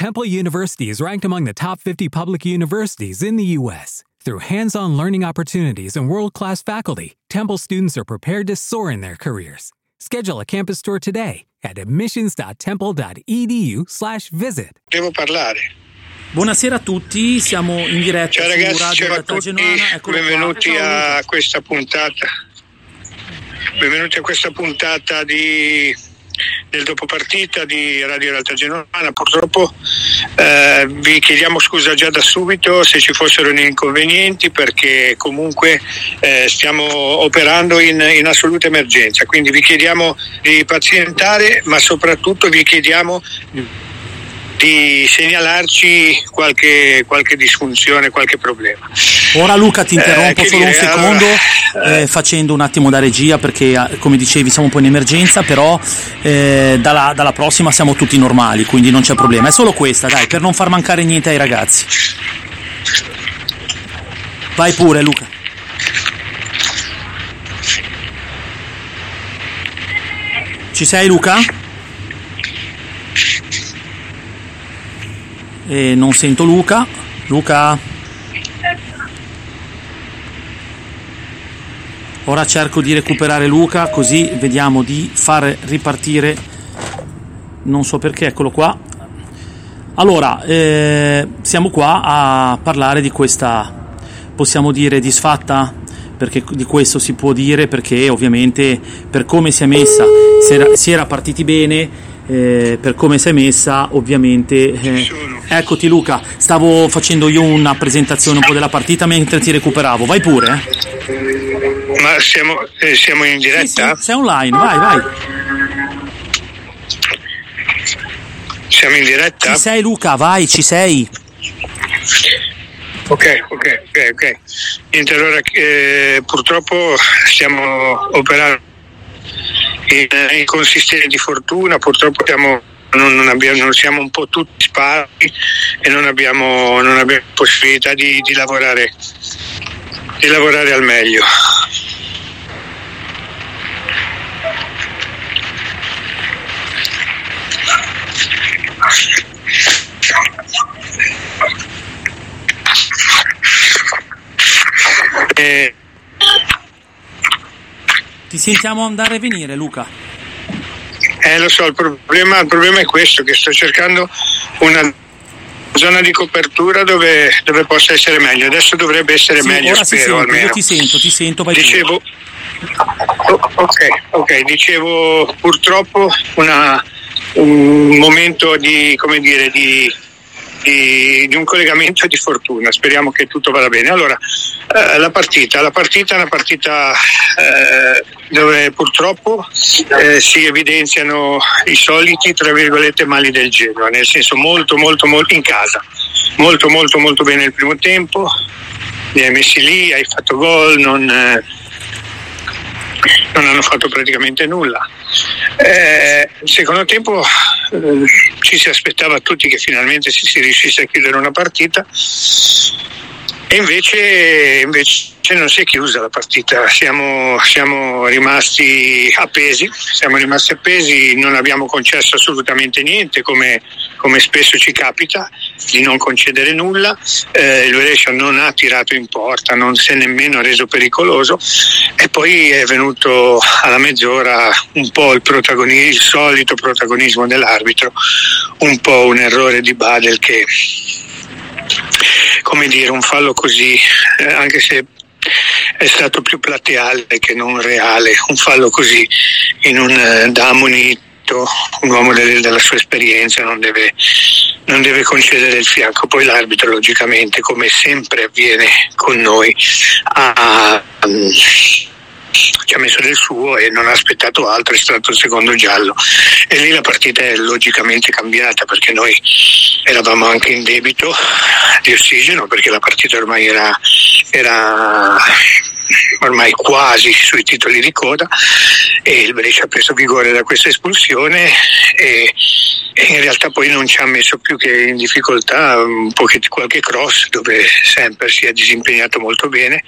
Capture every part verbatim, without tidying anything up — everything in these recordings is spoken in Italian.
Temple University is ranked among the top fifty public universities in the U S Through hands-on learning opportunities and world-class faculty, Temple students are prepared to soar in their careers. Schedule a campus tour today at admissions dot temple dot e d u slash visit. Devo parlare. Buonasera a tutti, siamo in diretta. Ciao ragazzi, Radio Alta Genovana. Benvenuti a questa puntata. Benvenuti a questa puntata di del dopopartita di Radio Alta Genovana. Purtroppo eh, vi chiediamo scusa già da subito se ci fossero inconvenienti, perché comunque eh, stiamo operando in, in assoluta emergenza, quindi vi chiediamo di pazientare, ma soprattutto vi chiediamo di segnalarci qualche, qualche disfunzione, qualche problema. Ora Luca ti interrompo eh, solo dire, un secondo allora, eh, eh, facendo un attimo da regia, perché come dicevi siamo un po' in emergenza, però eh, dalla, dalla prossima siamo tutti normali, quindi non c'è problema. È solo questa, dai, per non far mancare niente ai ragazzi. Vai pure Luca. Ci sei Luca? E non sento Luca. Luca? Ora cerco di recuperare Luca, così vediamo di far ripartire. Non so perché, eccolo qua. Allora, eh, siamo qua a parlare di questa, possiamo dire, disfatta, perché di questo si può dire, perché ovviamente per come si è messa, si era, si era partiti bene. Eh, per come sei messa ovviamente eh. Eccoti Luca, stavo facendo io una presentazione un po' della partita mentre ti recuperavo, vai pure. Ma siamo, eh, siamo in diretta? Sì, sì, sei online, vai vai. Siamo in diretta? Ci sei Luca, vai, ci sei. Ok, ok, ok, ok. Niente, allora eh, purtroppo stiamo operando in consistenza di fortuna, purtroppo siamo, non, non abbiamo, non siamo un po' tutti sparsi e non abbiamo, non abbiamo possibilità di, di lavorare di lavorare al meglio. E ti sentiamo andare e venire Luca. Eh lo so, il problema, il problema è questo, che sto cercando una zona di copertura dove, dove possa essere meglio. Adesso dovrebbe essere sì, meglio, ora spero si sente, almeno. Io ti sento, ti sento, vai. Dicevo oh, ok, ok, dicevo purtroppo una, un momento di, come dire, di Di, di un collegamento di fortuna, speriamo che tutto vada bene. Allora, eh, la partita, la partita è una partita eh, dove purtroppo eh, si evidenziano i soliti, tra virgolette, mali del Genoa, nel senso molto, molto, molto in casa, molto, molto, molto bene il primo tempo, li hai messi lì, hai fatto gol, non, eh, non hanno fatto praticamente nulla. Eh, secondo tempo eh, ci si aspettava tutti che finalmente si, si riuscisse a chiudere una partita e invece, invece non si è chiusa la partita, siamo, siamo rimasti appesi, siamo rimasti appesi, non abbiamo concesso assolutamente niente, come, come spesso ci capita di non concedere nulla. eh, il Brescia non ha tirato in porta, non si è nemmeno reso pericoloso e poi è venuto alla mezz'ora un po' il, protagonismo, il solito protagonismo dell'arbitro, un po' un errore di Badelj che, come dire, un fallo così, eh, anche se è stato più plateale che non reale, un fallo così in un eh, da ammonito, un uomo delle, della sua esperienza non deve, non deve concedere il fianco. Poi l'arbitro logicamente, come sempre avviene con noi, ha, um, ci ha messo del suo e non ha aspettato altro, è stato il secondo giallo e lì la partita è logicamente cambiata, perché noi eravamo anche in debito di ossigeno, perché la partita ormai era, era ormai quasi sui titoli di coda, e il Brescia ha preso vigore da questa espulsione e, e in realtà poi non ci ha messo più che in difficoltà un pochetto, qualche cross dove Semper si è disimpegnato molto bene,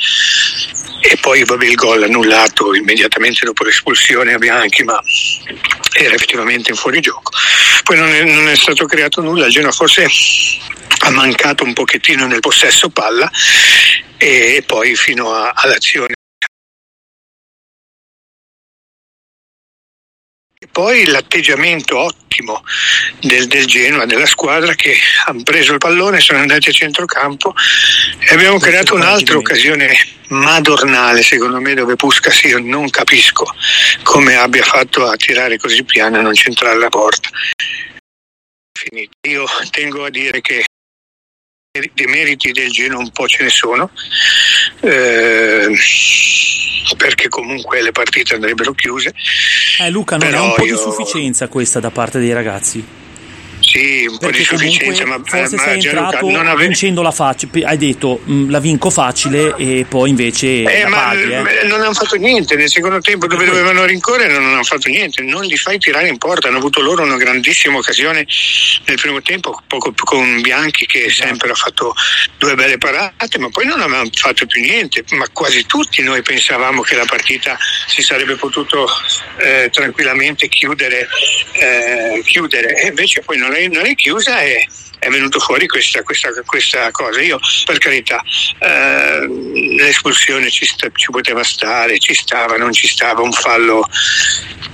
e poi vabbè, il gol annullato immediatamente dopo l'espulsione a Bianchi, ma era effettivamente in fuorigioco. Poi non è, non è stato creato nulla, il Genoa forse ha mancato un pochettino nel possesso palla e poi fino a, all'azione. E poi l'atteggiamento ottimo del, del Genoa, della squadra, che hanno preso il pallone, sono andati a centrocampo e abbiamo sì, creato un'altra occasione madornale, secondo me, dove Puscas, io non capisco come abbia fatto a tirare così piano e non centrare la porta. Finito. Io tengo a dire che dei meriti del Genoa un po' ce ne sono, eh, perché comunque le partite andrebbero chiuse. Eh Luca, non è un po' io... di sufficienza questa da parte dei ragazzi? Sì, un perché po' di sufficienza, ma forse ma sei entrato non ave... vincendo la facile, hai detto la vinco facile e poi invece eh, la ma paghi, eh. Non hanno fatto niente nel secondo tempo, dove okay. dovevano rincorrere non hanno fatto niente, non li fai tirare in porta. Hanno avuto loro una grandissima occasione nel primo tempo, poco con Bianchi che esatto. sempre ha fatto due belle parate, ma poi non avevano fatto più niente. Ma quasi tutti noi pensavamo che la partita si sarebbe potuto eh, tranquillamente chiudere, eh, chiudere e invece poi non è non è chiusa e è venuto fuori questa, questa, questa cosa. Io per carità eh, l'espulsione ci, sta, ci poteva stare, ci stava, non ci stava un fallo,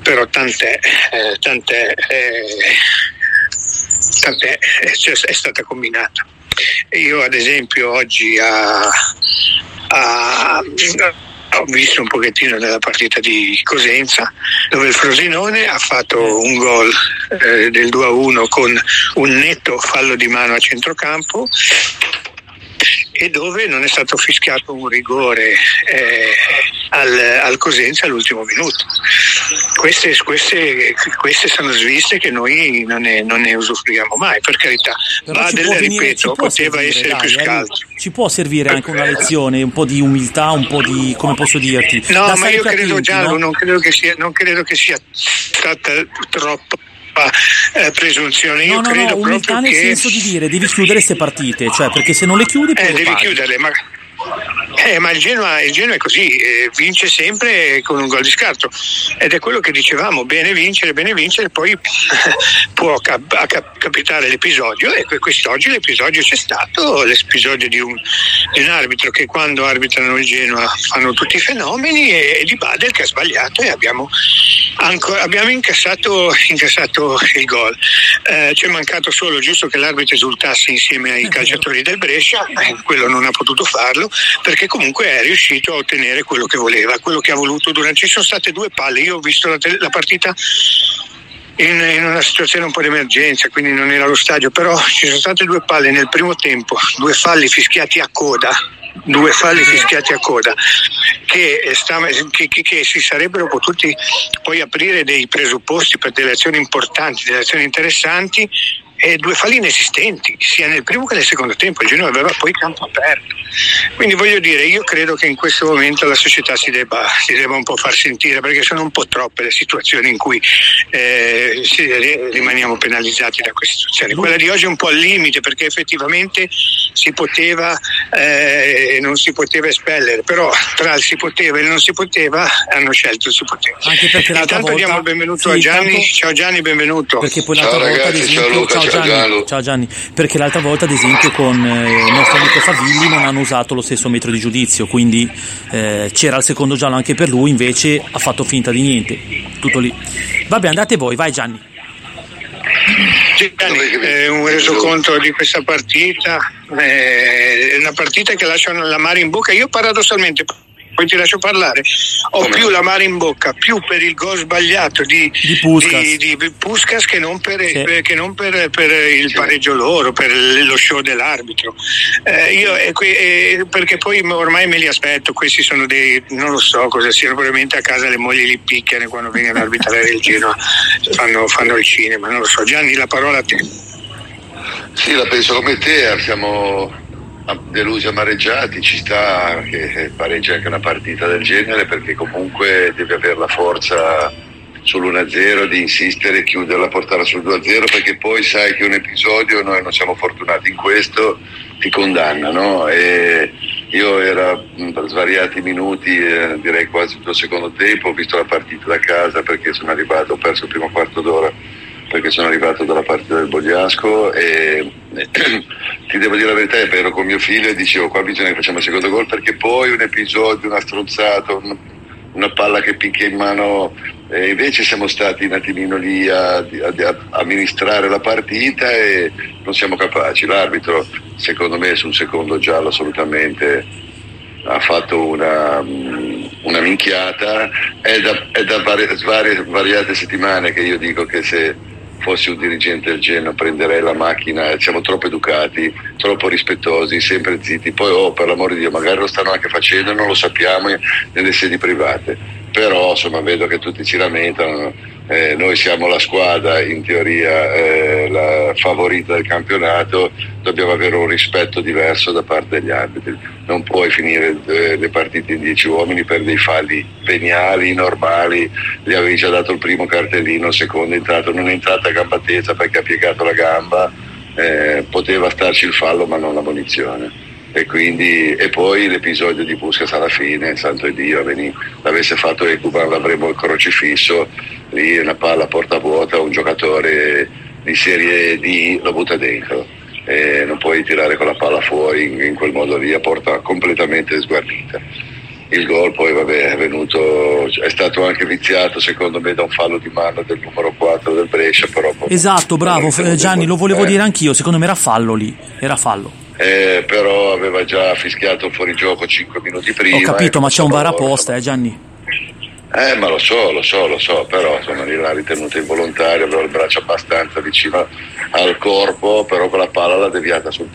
però tant'è, eh, tant'è, eh, tant'è cioè, è stata combinata. Io ad esempio oggi a, a, ho visto un pochettino della partita di Cosenza, dove il Frosinone ha fatto un gol eh, del due a uno con un netto fallo di mano a centrocampo, e dove non è stato fischiato un rigore eh, al, al Cosenza all'ultimo minuto. Queste, queste, queste sono sviste che noi non ne, non ne usufruiamo mai, per carità. Badelj, ripeto, poteva servire, essere dai, più scaltro. Ci può servire anche una lezione, un po' di umiltà, un po' di, come posso dirti? No, da ma io credo già, no? non, credo che sia, non credo che sia stata troppo Eh, presunzione, io no, no, credo no, proprio nel che nel senso di dire devi chiudere queste partite, cioè perché se non le chiudi poi eh, devi paghi. chiuderle, ma Eh, ma il Genoa, il Genoa è così, eh, vince sempre con un gol di scarto, ed è quello che dicevamo, bene vincere, bene vincere, poi eh, può cap- cap- capitare l'episodio, e quest'oggi l'episodio c'è stato, l'episodio di un, di un arbitro che quando arbitrano il Genoa fanno tutti i fenomeni, e, e di Badelj che ha sbagliato e abbiamo, ancora, abbiamo incassato, incassato il gol. Eh, ci è mancato solo giusto che l'arbitro esultasse insieme ai calciatori del Brescia, eh, quello non ha potuto farlo, perché comunque è riuscito a ottenere quello che voleva, quello che ha voluto durante. Ci sono state due palle, io ho visto la, te- la partita in, in una situazione un po' di emergenza, quindi non era lo stadio, però ci sono state due palle nel primo tempo, due falli fischiati a coda due falli fischiati a coda che, sta, che, che, che si sarebbero potuti poi aprire dei presupposti per delle azioni importanti, delle azioni interessanti, e due falli inesistenti sia nel primo che nel secondo tempo. Il Genoa aveva poi campo aperto, quindi voglio dire, io credo che in questo momento la società si debba, si debba un po' far sentire, perché sono un po' troppe le situazioni in cui eh, si, rimaniamo penalizzati da queste situazioni. Quella di oggi è un po' al limite, perché effettivamente si poteva e eh, non si poteva espellere, però tra il si poteva e il non si poteva hanno scelto il si poteva. Anche perché l'altra volta diamo il benvenuto sì, a Gianni tanto... ciao Gianni, benvenuto, perché poi l'altra ciao, volta ragazzi, ad esempio, ciao Luca, ciao Gianni, ciao Gianni, perché l'altra volta ad esempio con eh, il nostro amico Favilli non hanno usato lo stesso metro di giudizio, quindi eh, c'era il secondo giallo anche per lui, invece ha fatto finta di niente, tutto lì. Vabbè, andate voi, vai Gianni. Gianni, eh, un resoconto di questa partita, eh, una partita che lascia l'amaro in bocca. Io paradossalmente, poi ti lascio parlare, ho Come? più l'amaro in bocca più per il gol sbagliato di, di, Puscas. di, di Puscas che non per, sì. per, che non per, per il pareggio loro, per lo show dell'arbitro, eh, io eh, eh, perché poi ormai me li aspetto, questi sono dei, non lo so cosa siano, probabilmente a casa le mogli li picchiano quando vengono ad arbitrare il Genoa, fanno, fanno il cinema, non lo so. Gianni, la parola a te. Sì, la penso come te, siamo delusi, amareggiati, ci sta che pareggia anche una partita del genere, perché comunque deve avere la forza sull'uno a zero di insistere, chiuderla, portarla sul due a zero, perché poi sai che un episodio, noi non siamo fortunati in questo, ti condanna, no? E io era per svariati minuti, eh, direi quasi tutto il secondo tempo, ho visto la partita da casa perché sono arrivato, ho perso il primo quarto d'ora perché sono arrivato dalla partita del Bogliasco e ti devo dire la verità, ero con mio figlio e dicevo qua bisogna che facciamo il secondo gol, perché poi un episodio, una stronzata, un, una palla che picchia in mano, e invece siamo stati un attimino lì a, a, a amministrare la partita e non siamo capaci. L'arbitro, secondo me, sul secondo giallo assolutamente ha fatto una, una minchiata. È da, è da varie, varie, variate settimane che io dico che se fossi un dirigente del Genoa prenderei la macchina, siamo troppo educati, troppo rispettosi, sempre zitti, poi oh per l'amore di Dio magari lo stanno anche facendo, non lo sappiamo, nelle sedi private, però insomma vedo che tutti ci lamentano, eh, noi siamo la squadra in teoria eh, la favorita del campionato, dobbiamo avere un rispetto diverso da parte degli arbitri, non puoi finire eh, le partite in dieci uomini per dei falli veniali, normali, gli avevi già dato il primo cartellino, il secondo è entrato, non è entrato a gamba tesa perché ha piegato la gamba, eh, poteva starci il fallo ma non la punizione, e quindi e poi l'episodio di Puscas alla fine, santo Dio, venì, l'avesse fatto Ecuban l'avremmo il crocifisso lì, una palla a porta vuota, un giocatore di serie D lo butta dentro e non puoi tirare con la palla fuori in, in quel modo lì, a porta completamente sguarnita. Il gol poi vabbè è venuto, è stato anche viziato secondo me da un fallo di mano del numero quattro del Brescia, però esatto, bravo Gianni, lo volevo eh. dire anch'io, secondo me era fallo lì, era fallo eh, però aveva già fischiato il fuorigioco cinque minuti prima. Ho capito, ma c'è un V A R apposta eh Gianni? Eh ma lo so, lo so, lo so, però insomma lì l'ha ritenuta involontaria, aveva il braccio abbastanza vicino al corpo, però con la palla l'ha deviata sul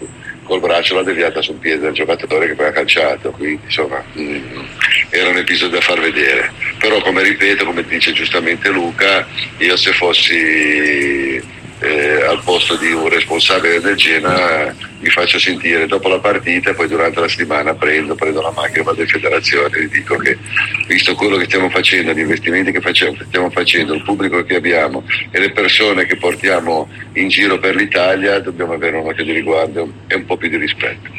col braccio l'ha deviata sul piede del giocatore che poi ha calciato, quindi insomma mh, era un episodio da far vedere, però come ripeto, come dice giustamente Luca, io se fossi eh, al posto di un responsabile del Genoa mi faccio sentire dopo la partita e poi durante la settimana prendo, prendo la macchina, vado in federazione e dico che visto quello che stiamo facendo, gli investimenti che facciamo, stiamo facendo, il pubblico che abbiamo e le persone che portiamo in giro per l'Italia, dobbiamo avere un occhio di riguardo e un po' più di rispetto.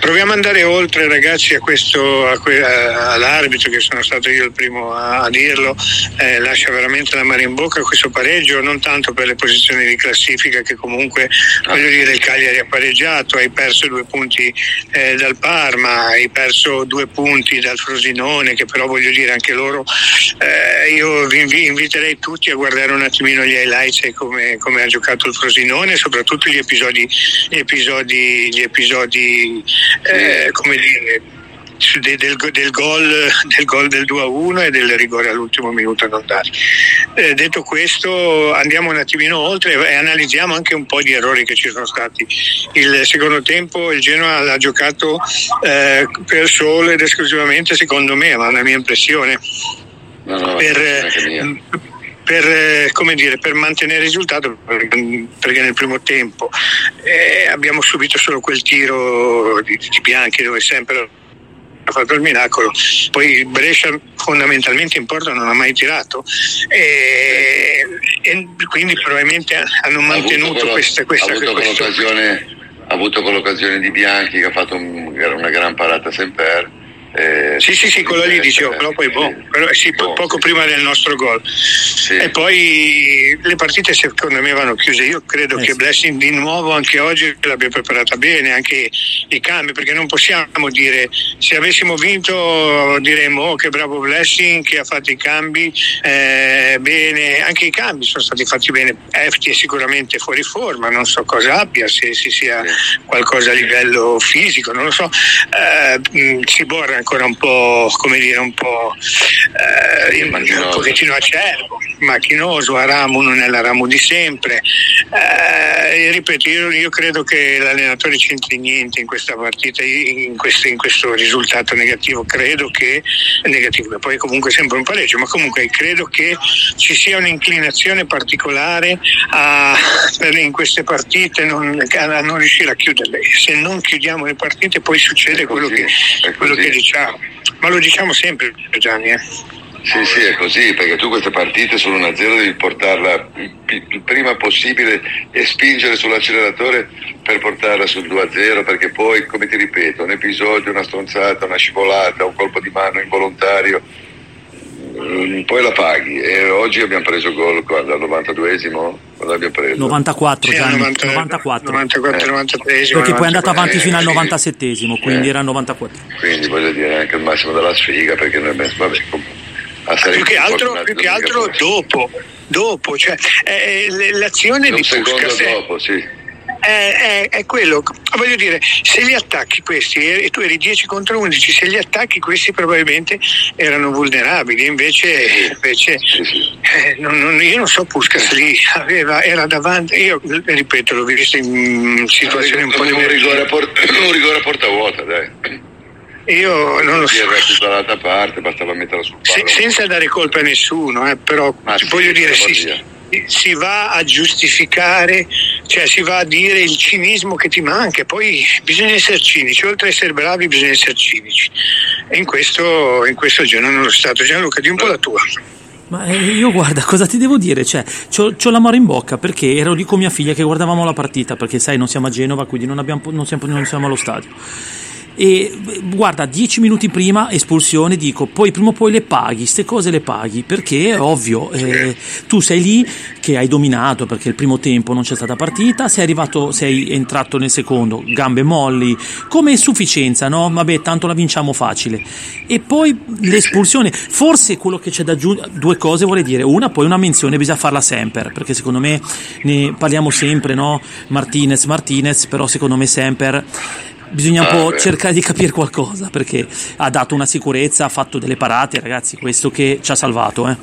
Proviamo ad andare oltre ragazzi a questo, a que- a, all'arbitro, che sono stato io il primo a, a dirlo, eh, lascia veramente la mare in bocca a questo pareggio, non tanto per le posizioni di classifica che comunque voglio dire, il Cagliari ha pareggiato, hai perso due punti eh, dal Parma, hai perso due punti dal Frosinone, che però voglio dire anche loro, eh, io vi inv- inviterei tutti a guardare un attimino gli highlights e come, come ha giocato il Frosinone, soprattutto gli episodi gli episodi, gli episodi Eh, come dire del, del gol del gol del due a uno e del rigore all'ultimo minuto non dato. Eh, detto questo, andiamo un attimino oltre e analizziamo anche un po' di errori che ci sono stati. Il secondo tempo il Genoa l'ha giocato eh, per solo ed esclusivamente, secondo me, ma è una mia impressione, no, no, per Per, come dire, per mantenere il risultato, perché nel primo tempo eh, abbiamo subito solo quel tiro di, di Bianchi dove sempre ha fatto il miracolo, poi il Brescia fondamentalmente in porta non ha mai tirato e, e quindi probabilmente hanno mantenuto ha quello, questa, questa, ha avuto questa ha avuto quell'occasione di Bianchi che ha fatto un, una gran parata Semper. Eh, sì sì sì quello lì dicevo, però poi boh, però, sì, po- poco prima del nostro gol sì. E poi le partite secondo me vanno chiuse, io credo eh, che Blessing di nuovo anche oggi l'abbia preparata bene, anche i cambi, perché non possiamo dire, se avessimo vinto diremmo oh, che bravo Blessing che ha fatto i cambi eh, bene, anche i cambi sono stati fatti bene, Efti è sicuramente fuori forma, non so cosa abbia, se, se sia qualcosa a livello fisico non lo so, eh, Ziborra ancora un po', come dire, un po' eh, un pochettino acerbo, macchinoso. Aramu non è l'Aramu di sempre, eh, ripeto, io, io credo che l'allenatore c'entri niente in questa partita, in questo, in questo risultato negativo, credo che negativo, che poi comunque sempre un pareggio, ma comunque credo che ci sia un'inclinazione particolare a, per, in queste partite non, a non riuscire a chiuderle. Se non chiudiamo le partite poi succede quello che, quello che diciamo, ma lo diciamo sempre, Gianni, eh? Sì, sì, è così, perché tu queste partite sull'uno a zero devi portarla il prima possibile e spingere sull'acceleratore per portarla sul due a zero, perché poi, come ti ripeto, un episodio, una stronzata, una scivolata, un colpo di mano involontario, poi la paghi. E oggi abbiamo preso gol al novantaduesimo, quando abbiamo preso? novantaquattro, sì, Gianni, novantaquattro, novantaquattro, eh. novantatreesimo, perché poi è andato avanti eh, fino al novantasettesimo, quindi eh. era il novantaquattro, quindi voglio dire anche il massimo della sfiga, perché noi abbiamo, vabbè, comunque più che altro, più che altro dopo, dopo cioè, eh, l'azione un di Puscas dopo, sì. È, è, è quello, voglio dire, se li attacchi questi, e tu eri dieci contro undici, se li attacchi questi probabilmente erano vulnerabili, invece, invece sì, sì. Eh, non, non, io non so, Puscas lì aveva, era davanti, io ripeto, l'ho visto in situazioni un po' di rigore a porta, un rigore a porta vuota, dai. Io non lo so, dall'altra parte bastava metterla sul palo. Se, senza dare colpa a nessuno, eh, però sì, voglio dire, si, si va a giustificare, cioè si va a dire il cinismo che ti manca. Poi bisogna essere cinici, oltre a essere bravi bisogna essere cinici, e in questo, in questo Genoa non lo è stato. Gianluca, di un po' la tua. Ma io, guarda, cosa ti devo dire? Cioè, c'ho, c'ho l'amore in bocca, perché ero lì con mia figlia che guardavamo la partita, perché sai, non siamo a Genova, quindi non, abbiamo, non, siamo, non siamo allo stadio. E guarda, dieci minuti prima espulsione, dico, poi prima o poi le paghi, ste cose le paghi, perché è ovvio, eh, tu sei lì che hai dominato, perché il primo tempo non c'è stata partita, sei arrivato, sei entrato nel secondo, gambe molli, come sufficienza, no? Vabbè, tanto la vinciamo facile. E poi l'espulsione, forse quello che c'è da aggiungere, due cose vuole dire, una, poi una menzione bisogna farla sempre, perché secondo me ne parliamo sempre, no? Martinez, Martinez, però secondo me Semper bisogna un ah, po' beh. cercare di capire qualcosa, perché ha dato una sicurezza, ha fatto delle parate, ragazzi, questo che ci ha salvato, eh.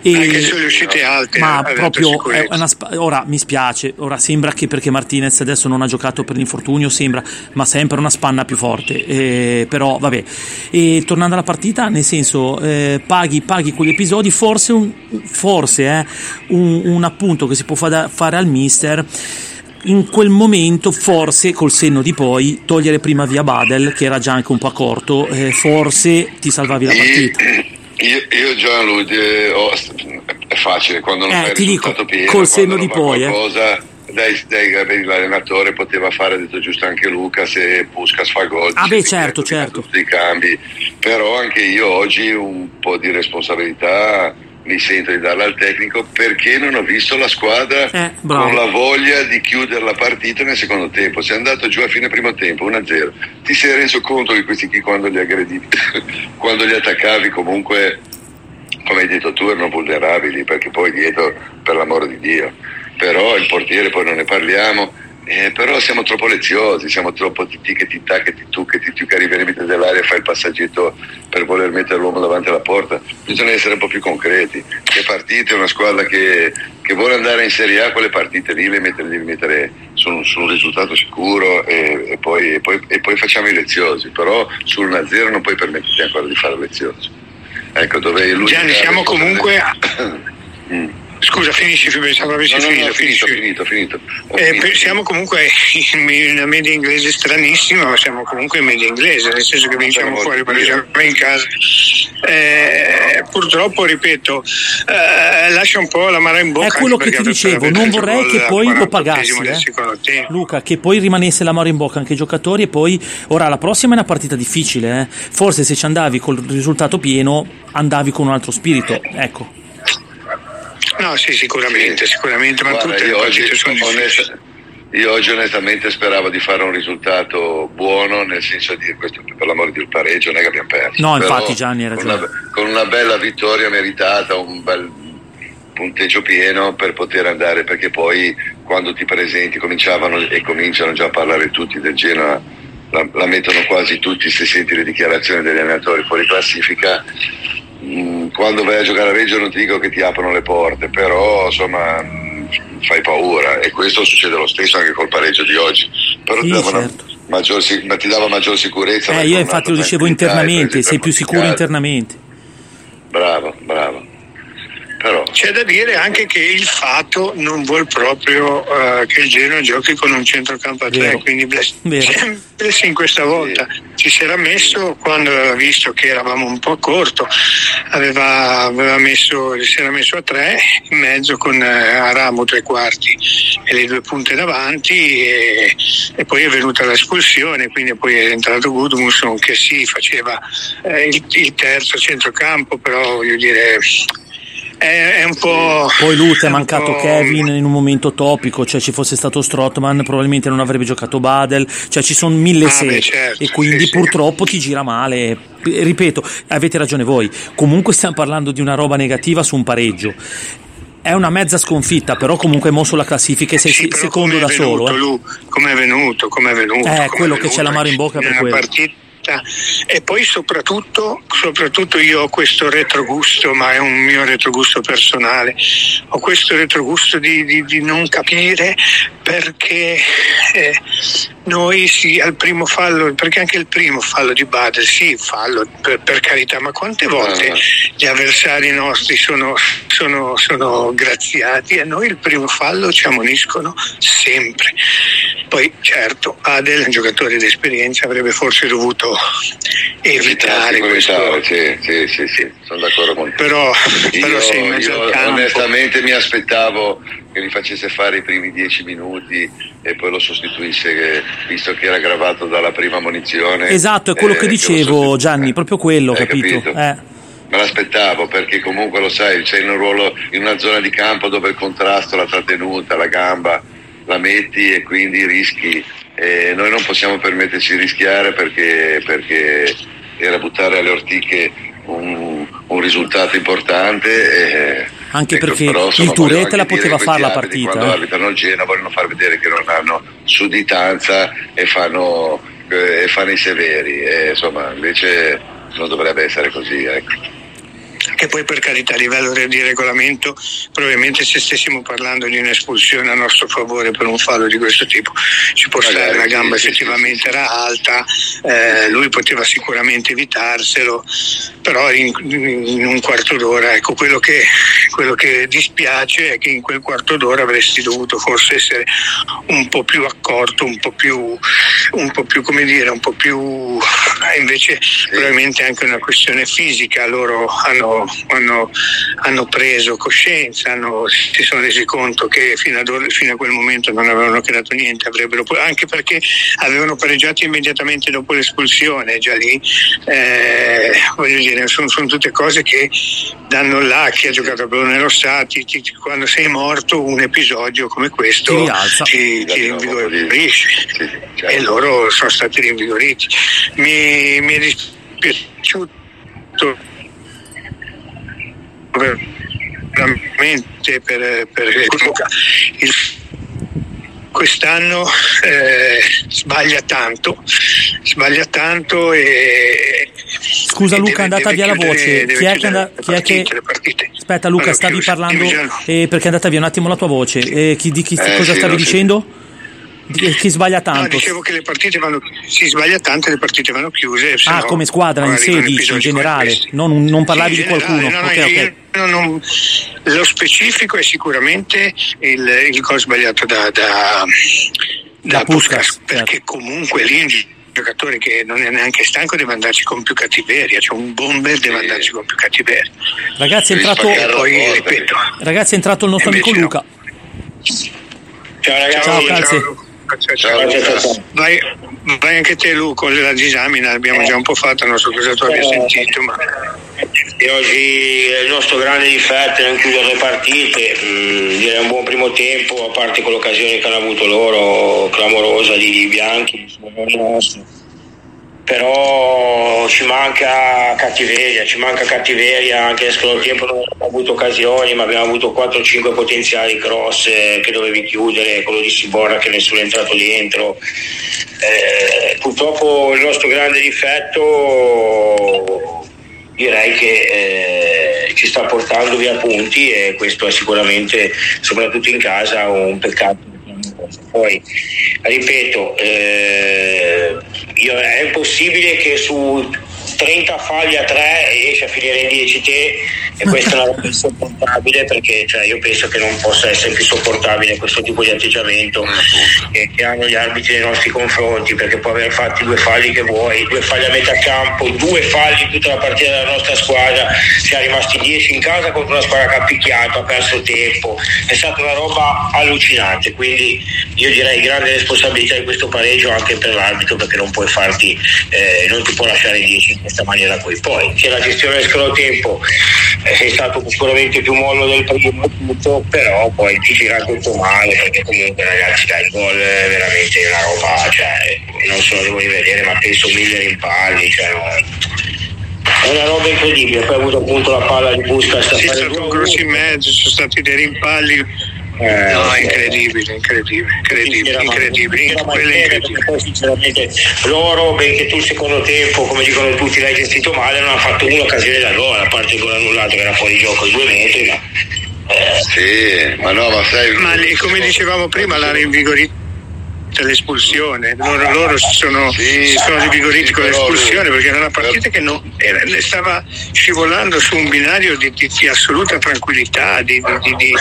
E anche sulle uscite alte, ma proprio è una sp- ora mi spiace, ora sembra che, perché Martinez adesso non ha giocato per l'infortunio, sembra, ma sempre una spanna più forte, eh, però vabbè. E tornando alla partita, nel senso, eh, paghi paghi quegli episodi, forse un, forse eh, un, un appunto che si può fa- fare al mister in quel momento, forse col senno di poi, togliere prima via Badelj, che era già anche un po' corto, eh, forse ti salvavi la partita. Io, io già lo, eh, oh, è facile quando non eh, ti dico, pieno, col senno di poi qualcosa, eh. dai, dai, l'allenatore poteva fare, ha detto giusto anche Luca, se Puscas fa gol, ah beh, certo, certo, tutti i cambi, però anche io oggi un po' di responsabilità mi sento di darla al tecnico, perché non ho visto la squadra eh, con la voglia di chiudere la partita nel secondo tempo. Sei andato giù a fine primo tempo uno a zero, ti sei reso conto che questi qui quando li aggredivi quando li attaccavi, comunque come hai detto tu, erano vulnerabili, perché poi dietro, per l'amor di Dio, però il portiere, poi non ne parliamo, eh, però siamo troppo leziosi, siamo troppo titti che ti tacchi, tu che ti arrivi al limite dell'area e fai il passaggetto per voler mettere l'uomo davanti alla porta. Bisogna essere un po' più concreti. Che partite, una squadra che, che vuole andare in Serie A, quelle partite lì le mettere, devi mettere su un, su un risultato sicuro, e, e, poi, e, poi, e poi facciamo i leziosi, però sull'uno a zero non puoi permetterti ancora di fare leziosi. Ecco, dove lui Gianni, siamo comunque mm. Scusa, finisci, pensavo avessi no, no, finito, no, finito, finito, finito, finito. Eh, finito. Siamo comunque in una media inglese stranissima, ma siamo comunque in media inglese, nel senso che vinciamo fuori, pareggiamo in casa. Eh, purtroppo, ripeto, eh, lascia un po' la mano in bocca. È quello che ti dicevo, non vorrei che poi lo pagassi, eh. Luca, che poi rimanesse la mano in bocca anche ai giocatori. E poi, ora, la prossima è una partita difficile, eh. Forse se ci andavi col risultato pieno, andavi con un altro spirito, ecco. No, sì, sicuramente, sì. sicuramente, ma guarda, tutte le partite sono onest- Io oggi onestamente speravo di fare un risultato buono, nel senso di, questo per l'amore del pareggio, non è che abbiamo perso. No, però, infatti Gianni era con una, con una bella vittoria meritata, un bel punteggio pieno per poter andare, perché poi quando ti presenti cominciavano e cominciano già a parlare tutti del Genoa la, la mettono quasi tutti, se senti le dichiarazioni degli allenatori fuori classifica. Mh, quando vai a giocare a Reggio non ti dico che ti aprono le porte, però insomma mh, fai paura, e questo succede lo stesso anche col pareggio di oggi, però sì, ti davano certo. maggior, ma ti dava maggior sicurezza. Eh, io infatti lo dicevo internamente, sei più sicuro internamente. Bravo, bravo. Però c'è da dire anche che il fatto non vuol proprio uh, che il Genoa giochi con un centrocampo a tre, quindi Blessing Bless questa volta Vero. ci si era messo quando aveva visto che eravamo un po' corto, aveva, aveva messo, si era messo a tre in mezzo con Aramu tre quarti e le due punte davanti, e, e poi è venuta l'espulsione, quindi poi è entrato Gudmundsson che si sì, faceva eh, il, il terzo centrocampo, però voglio dire è un po'. Poi Lute, è mancato Kevin in un momento topico, cioè ci fosse stato Strootman probabilmente non avrebbe giocato Badelj, cioè ci sono mille ah, serie, certo, e quindi sì, purtroppo sì. ti gira male. Ripeto, avete ragione voi, comunque stiamo parlando di una roba negativa su un pareggio, è una mezza sconfitta, però comunque è mosso la classifica e sei sì, secondo da venuto, solo eh. Lu, com'è venuto, com'è venuto è eh, quello venuto, che c'è l'amaro in bocca per quello partita. E poi soprattutto, soprattutto io ho questo retrogusto, ma è un mio retrogusto personale, ho questo retrogusto di, di, di non capire perché eh, noi sì al primo fallo, perché anche il primo fallo di Badelj, sì fallo per, per carità, ma quante volte gli avversari nostri sono, sono, sono graziati e noi il primo fallo ci ammoniscono sempre. Poi certo Badelj, un giocatore di esperienza, avrebbe forse dovuto evitare questo. Sì, sì, sì, sì, sono d'accordo con te. Però, io, però sei in mezzo io al campo. Onestamente mi aspettavo che li facesse fare i primi dieci minuti e poi lo sostituisse, che, visto che era gravato dalla prima ammonizione. Esatto, è quello eh, che dicevo che Gianni, proprio quello, Hai capito? capito? Eh. Me l'aspettavo, perché comunque lo sai, sei in un ruolo, in una zona di campo dove il contrasto, la trattenuta, la gamba la metti e quindi rischi. Eh, noi non possiamo permetterci di rischiare, perché, perché era buttare alle ortiche un, un risultato importante. Eh, Anche ecco, perché però, insomma, il Touré te la poteva fare la partita. Quando eh. arbitrano il Genoa vogliono far vedere che non hanno sudditanza e fanno, eh, e fanno i severi. Eh, insomma, invece non dovrebbe essere così. Ecco. Che poi per carità a livello di regolamento probabilmente se stessimo parlando di un'espulsione a nostro favore per un fallo di questo tipo ci può stare, la gamba effettivamente era alta, eh, lui poteva sicuramente evitarselo, però in, in un quarto d'ora, ecco quello che, quello che dispiace è che in quel quarto d'ora avresti dovuto forse essere un po' più accorto, un po' più, un po' più come dire, un po' più eh, invece probabilmente anche una questione fisica, loro hanno Hanno, hanno preso coscienza, hanno, si sono resi conto che fino, ad or- fino a quel momento non avevano creato niente, avrebbero pu- anche perché avevano pareggiato immediatamente dopo l'espulsione, già lì eh, voglio dire sono, sono tutte cose che danno là chi ha giocato a Bruno Rossati, ti, ti, quando sei morto un episodio come questo ti, ti, ti rinvigorisce, sì, certo. E loro sono stati rinvigoriti. Mi, mi è dispiaciuto veramente per, per il, quest'anno eh, sbaglia tanto sbaglia tanto e scusa e Luca deve, è andata via chiudere, la voce chi è che, and- chi partite, è che... aspetta Luca, allora, stavi parlando eh, perché è andata via un attimo la tua voce, eh, chi, di chi, eh, cosa sì, stavi dicendo? Sì. Chi sbaglia tanto? No, dicevo che le partite vanno, si sbaglia tanto e le partite vanno chiuse. Ah, no, come squadra in sé dici, in generale, non, non parlavi sì, di qualcuno. No, no, okay, okay. Non, non, lo specifico è sicuramente il, il gol sbagliato da, da, da, da Puscas, Puscas, perché certo. comunque lì giocatore che non è neanche stanco deve andarci con più cattiveria, cioè un bomber deve andarci con più cattiveria. Ragazzi è entrato, poi, ripeto, ragazzi è entrato il nostro amico Luca. No. Ciao ragazzi, ciao, ciao Luca. Ciao, ciao, ciao. Ciao. Vai, vai anche te Lu con la disamina, l'abbiamo già un po' fatta, non so cosa tu abbia sentito, ma e oggi il nostro grande difetto è non chiudere le partite, mh, direi un buon primo tempo, a parte quell'occasione che hanno avuto loro clamorosa di Bianchi, però ci manca cattiveria, ci manca cattiveria anche nel secondo tempo non abbiamo avuto occasioni, ma abbiamo avuto quattro o cinque potenziali cross che dovevi chiudere, quello di Ziborra che nessuno è entrato dentro, eh, purtroppo il nostro grande difetto direi che eh, ci sta portando via punti, e questo è sicuramente, soprattutto in casa, un peccato. Poi ripeto, eh, io, è impossibile che su trenta falli a tre riesci a finire in dieci te, e questa è una roba insopportabile, perché cioè, io penso che non possa essere più sopportabile questo tipo di atteggiamento che, che hanno gli arbitri nei nostri confronti, perché può aver fatto due falli che vuoi, due falli a metà campo, due falli in tutta la partita della nostra squadra, siamo rimasti dieci in casa contro una squadra che ha picchiato, ha perso tempo, è stata una roba allucinante. Quindi io direi grande responsabilità in questo pareggio anche per l'arbitro, perché non puoi farti eh, non ti può lasciare dieci in questa maniera qui. Poi che la gestione del secondo tempo è stato sicuramente più mollo del primo punto, però poi ti gira tutto male, perché comunque ragazzi dai, il gol è veramente una roba, cioè non so, devo rivedere, ma penso mille rimpalli, cioè è una roba incredibile. Poi ha avuto appunto la palla di Puscas, c'è stato un grosso in mezzo, ci sono stati dei rimpalli. Eh, no, incredibile, incredibile, incredibile, incredibile, incredibile. Poi sinceramente loro, benché tu il secondo tempo, come dicono tutti, l'hai gestito male, non hanno fatto un'occasione da loro, a parte quello annullato che era fuori gioco due metri, ma eh. sì, ma no, ma sai. Ma lì, come dicevamo prima, la rinvigorita l'espulsione, loro, loro sono, sì, sono rivigoriti sì, con l'espulsione, perché era una partita che non, era, stava scivolando su un binario di, di, di assoluta tranquillità, di, di, di,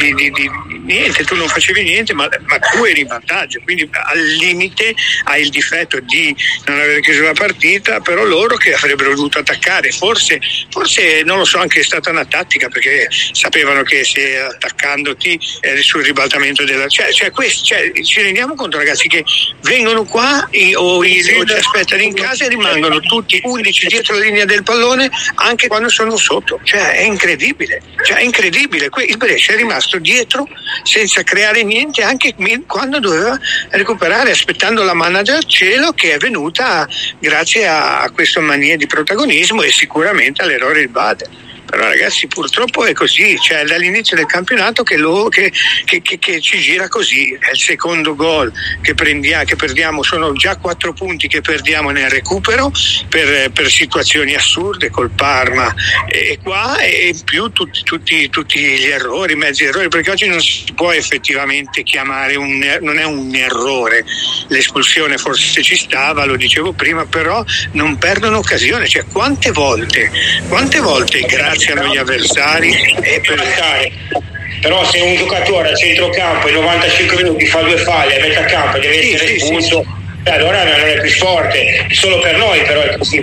di, di, di niente, tu non facevi niente, ma, ma tu eri in vantaggio, quindi al limite hai il difetto di non aver chiuso la partita, però loro che avrebbero dovuto attaccare, forse, forse non lo so, anche è stata una tattica, perché sapevano che se attaccandoti eri sul ribaltamento della, cioè, cioè, questo, cioè ci rendiamo conto ragazzi che vengono qua i, o, i, o ci aspettano in casa e rimangono tutti undici dietro la linea del pallone anche quando sono sotto, cioè è incredibile, cioè è incredibile. Il Brescia è rimasto dietro senza creare niente anche quando doveva recuperare, aspettando la manna del cielo, che è venuta grazie a questa mania di protagonismo e sicuramente all'errore del Badelj. Però ragazzi purtroppo è così, cioè dall'inizio del campionato che, lo, che, che, che, che ci gira così. È il secondo gol che, prendia, che perdiamo, sono già quattro punti che perdiamo nel recupero per, per situazioni assurde col Parma e qua, e più tutti, tutti, tutti gli errori, mezzi errori, perché oggi non si può effettivamente chiamare un, non è un errore, l'espulsione forse ci stava, lo dicevo prima, però non perdono occasione, cioè quante volte quante volte grazie siano gli avversari e per stare. Però se un giocatore a centrocampo in novantacinque minuti fa due falli a metà campo e deve sì, essere espulso, sì, sì. allora non è più forte solo per noi, però è così.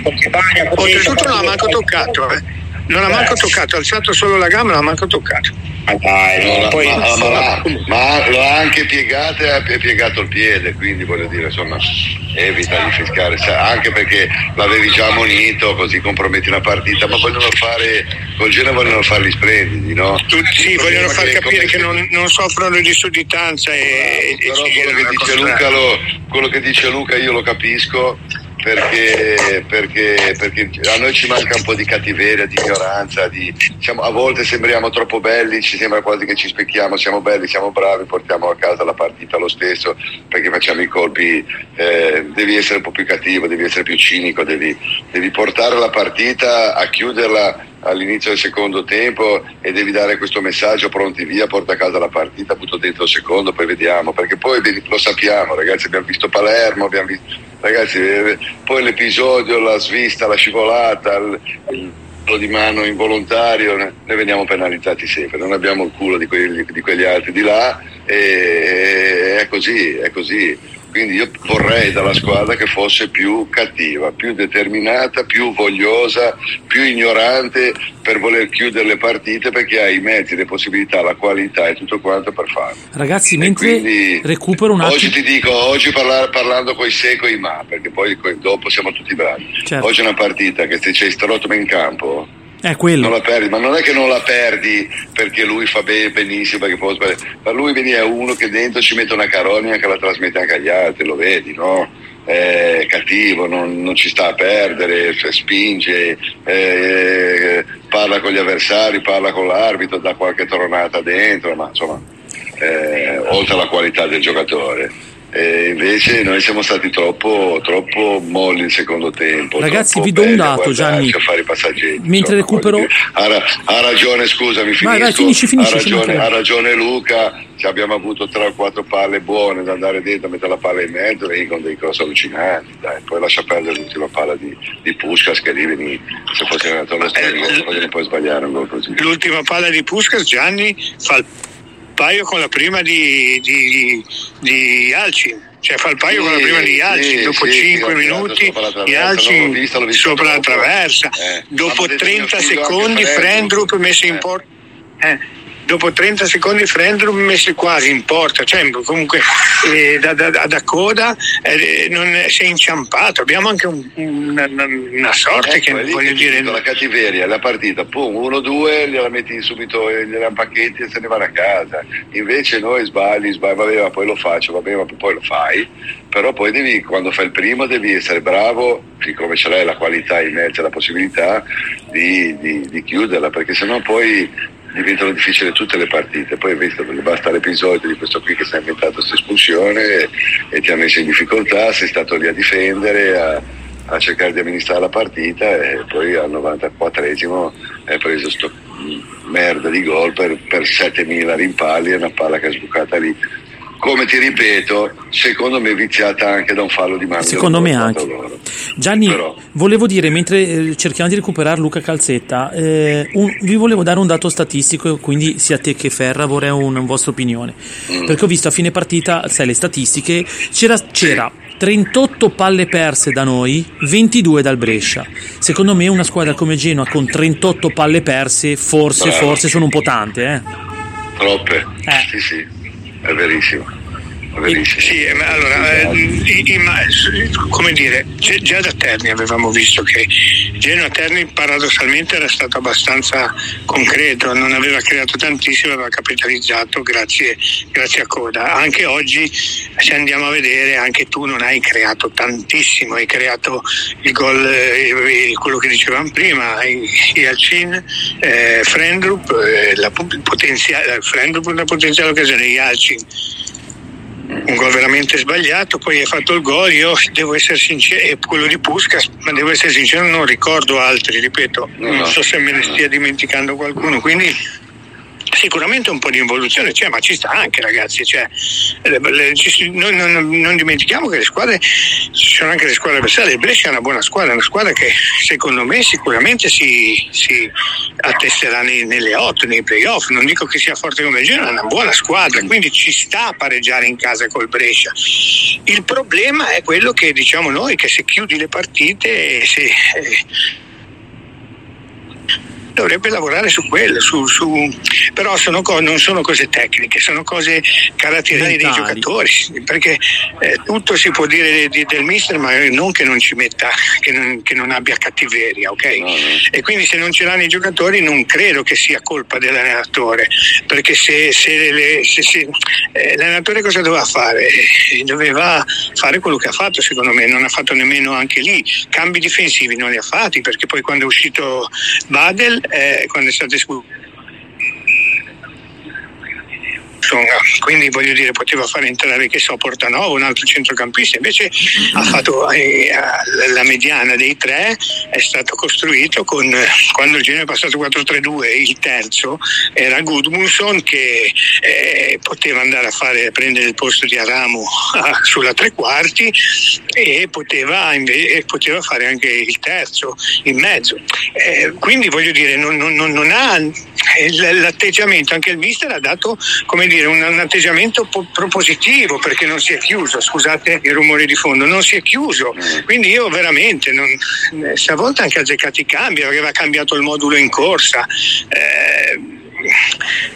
Oltretutto non ha manco toccato, eh. non ha manco toccato, ha alzato solo la gamba, non ha manco toccato. Ma dai, non la, poi ma, ma, la, ma lo ha anche piegato e ha piegato il piede, quindi voglio dire, insomma, evita di fiscare, anche perché l'avevi già ammonito, così comprometti una partita. Ma vogliono fare, col Genoa vogliono farli splendidi, no? Sì, vogliono far che capire che non, non soffrono di sudditanza. E, però e quello, che dice Luca, lo, quello che dice Luca io lo capisco. Perché, perché, perché a noi ci manca un po' di cattiveria, di ignoranza, di, diciamo, a volte sembriamo troppo belli, ci sembra quasi che ci specchiamo, siamo belli, siamo bravi, portiamo a casa la partita lo stesso perché facciamo i colpi, eh, devi essere un po' più cattivo, devi essere più cinico, devi, devi portare la partita a chiuderla all'inizio del secondo tempo e devi dare questo messaggio: pronti via, porta a casa la partita, butto dentro il secondo, poi vediamo, perché poi lo sappiamo ragazzi, abbiamo visto Palermo, abbiamo visto ragazzi, poi l'episodio, la svista, la scivolata, il collo di mano involontario, noi veniamo penalizzati sempre, non abbiamo il culo di quelli, di quegli altri di là, e è così, è così. Quindi io vorrei dalla squadra che fosse più cattiva, più determinata, più vogliosa, più ignorante per voler chiudere le partite, perché ha i mezzi, le possibilità, la qualità e tutto quanto per farlo. Ragazzi, e mentre recupero un attimo, oggi ti dico, oggi parla, parlando coi se e coi ma, perché poi dopo siamo tutti bravi, certo. Oggi è una partita che se c'è Strootman in campo è quello. Non la perdi, ma non è che non la perdi perché lui fa ben, benissimo, perché può sbagliare. Per lui vieni è uno che dentro ci mette una carogna che la trasmette anche agli altri, lo vedi, no? È cattivo, non, non ci sta a perdere, spinge, eh, parla con gli avversari, parla con l'arbitro, dà qualche tronata dentro, ma insomma, eh, oltre alla qualità del giocatore. E invece noi siamo stati troppo troppo molli in secondo tempo. Ragazzi, vi do un dato, Gianni, a fare i passaggi, mentre recupero. Ha ragione, scusami, finisco. Vai, vai, finisci, finisci, ha, ragione, ha ragione Luca, abbiamo avuto tre o quattro palle buone da andare dentro, a mettere la palla in mezzo lì con dei cross allucinanti, dai. Poi lascia perdere l'ultima palla di, di Puscas, che lì venì, se fosse un allenatore storico puoi sbagliare un gol così. L'ultima palla di Puscas, Gianni, fa il paio con la prima di, di, di Yalcin, cioè fa il paio sì, con la prima di Yalcin, sì, dopo sì, cinque sì, minuti Yalcin sopra, sopra la traversa, eh. dopo trenta secondi Frendrup messo in porta, eh. dopo trenta secondi Frendrup messo quasi in porta, cioè comunque eh, da, da, da Coda eh, non è, si è inciampato. Abbiamo anche un, una, una sorte eh, che voglio dire la cattiveria, la partita pum, uno due gliela metti subito, gliela pacchetti e se ne va a casa. Invece noi sbagli, sbagli vabbè ma poi lo faccio, vabbè ma poi lo fai, però poi devi, quando fai il primo devi essere bravo, siccome ce l'hai la qualità in mezzo, la possibilità di, di, di chiuderla, perché sennò poi diventano difficili tutte le partite. Poi hai visto, perché basta l'episodio di questo qui che si è inventato questa espulsione e, e ti ha messo in difficoltà, sei stato lì a difendere, a, a cercare di amministrare la partita e poi al novantaquattresimo hai preso sto merda di gol per, per settemila rimpalli e una palla che è sbucata lì, come ti ripeto, secondo me viziata anche da un fallo di mano. Secondo me anche. Loro. Gianni, però, volevo dire, mentre cerchiamo di recuperare Luca Calzetta, eh, un, vi volevo dare un dato statistico, quindi sia te che Ferra vorrei un, un vostra opinione. Mm. Perché ho visto a fine partita, sai, le statistiche, c'era, c'era trentotto palle perse da noi, ventidue dal Brescia. Secondo me una squadra come Genoa con trentotto palle perse, forse, bravo, forse sono un po' tante. Eh. Troppe, eh. sì sì. È verissimo, è verissimo. Sì, ma allora, eh, ma, come dire, già da Terni avevamo visto che Genoa-Terni paradossalmente era stato abbastanza concreto, non aveva creato tantissimo, aveva capitalizzato grazie, grazie a Coda. Anche oggi, se andiamo a vedere, anche tu non hai creato tantissimo, hai creato il gol, eh, quello che dicevamo prima, Yalcin, eh, Frendrup, eh, la potenziale, Frendrup una potenziale occasione, Yalcin un gol veramente sbagliato, poi hai fatto il gol. Io devo essere sincero, e quello di Puscas, ma devo essere sincero, non ricordo altri, ripeto, no, non so se me ne stia dimenticando qualcuno, quindi sicuramente un po' di involuzione, cioè, ma ci sta anche, ragazzi, cioè, le, le, ci, noi non, non dimentichiamo che le squadre, ci sono anche le squadre avversarie. Il Brescia è una buona squadra, una squadra che secondo me sicuramente si, si attesterà nei, nelle otto, nei playoff. Non dico che sia forte come il Genoa, è una buona squadra, quindi ci sta a pareggiare in casa col Brescia. Il problema è quello che diciamo noi, che se chiudi le partite, se... Eh, dovrebbe lavorare su quello, su, su... però sono co- non sono cose tecniche, sono cose caratteriali dei giocatori, perché eh, tutto si può dire de- de- del mister, ma non che non ci metta, che non, che non abbia cattiveria, ok? No, no. E quindi se non ce l'hanno i giocatori non credo che sia colpa dell'allenatore, perché se, se, le, se, se eh, l'allenatore cosa doveva fare? Doveva fare quello che ha fatto, secondo me, non ha fatto nemmeno anche lì, cambi difensivi non li ha fatti, perché poi quando è uscito Badelj, Eh, quando è stato espulso, quindi voglio dire, poteva fare entrare, che so, Portanova, un altro centrocampista, invece ha fatto eh, la mediana dei tre, è stato costruito con, quando il Genoa è passato quattro tre due, il terzo era Gudmundsson, che eh, poteva andare a fare, prendere il posto di Aramu a, sulla tre quarti, e poteva, invece, poteva fare anche il terzo in mezzo, eh, quindi voglio dire non, non, non ha l'atteggiamento, anche il mister ha dato, come dire, un, un atteggiamento po- propositivo, perché non si è chiuso, scusate i rumori di fondo, non si è chiuso, quindi io veramente non, eh, stavolta anche azzeccati i cambi, aveva cambiato il modulo in corsa, eh,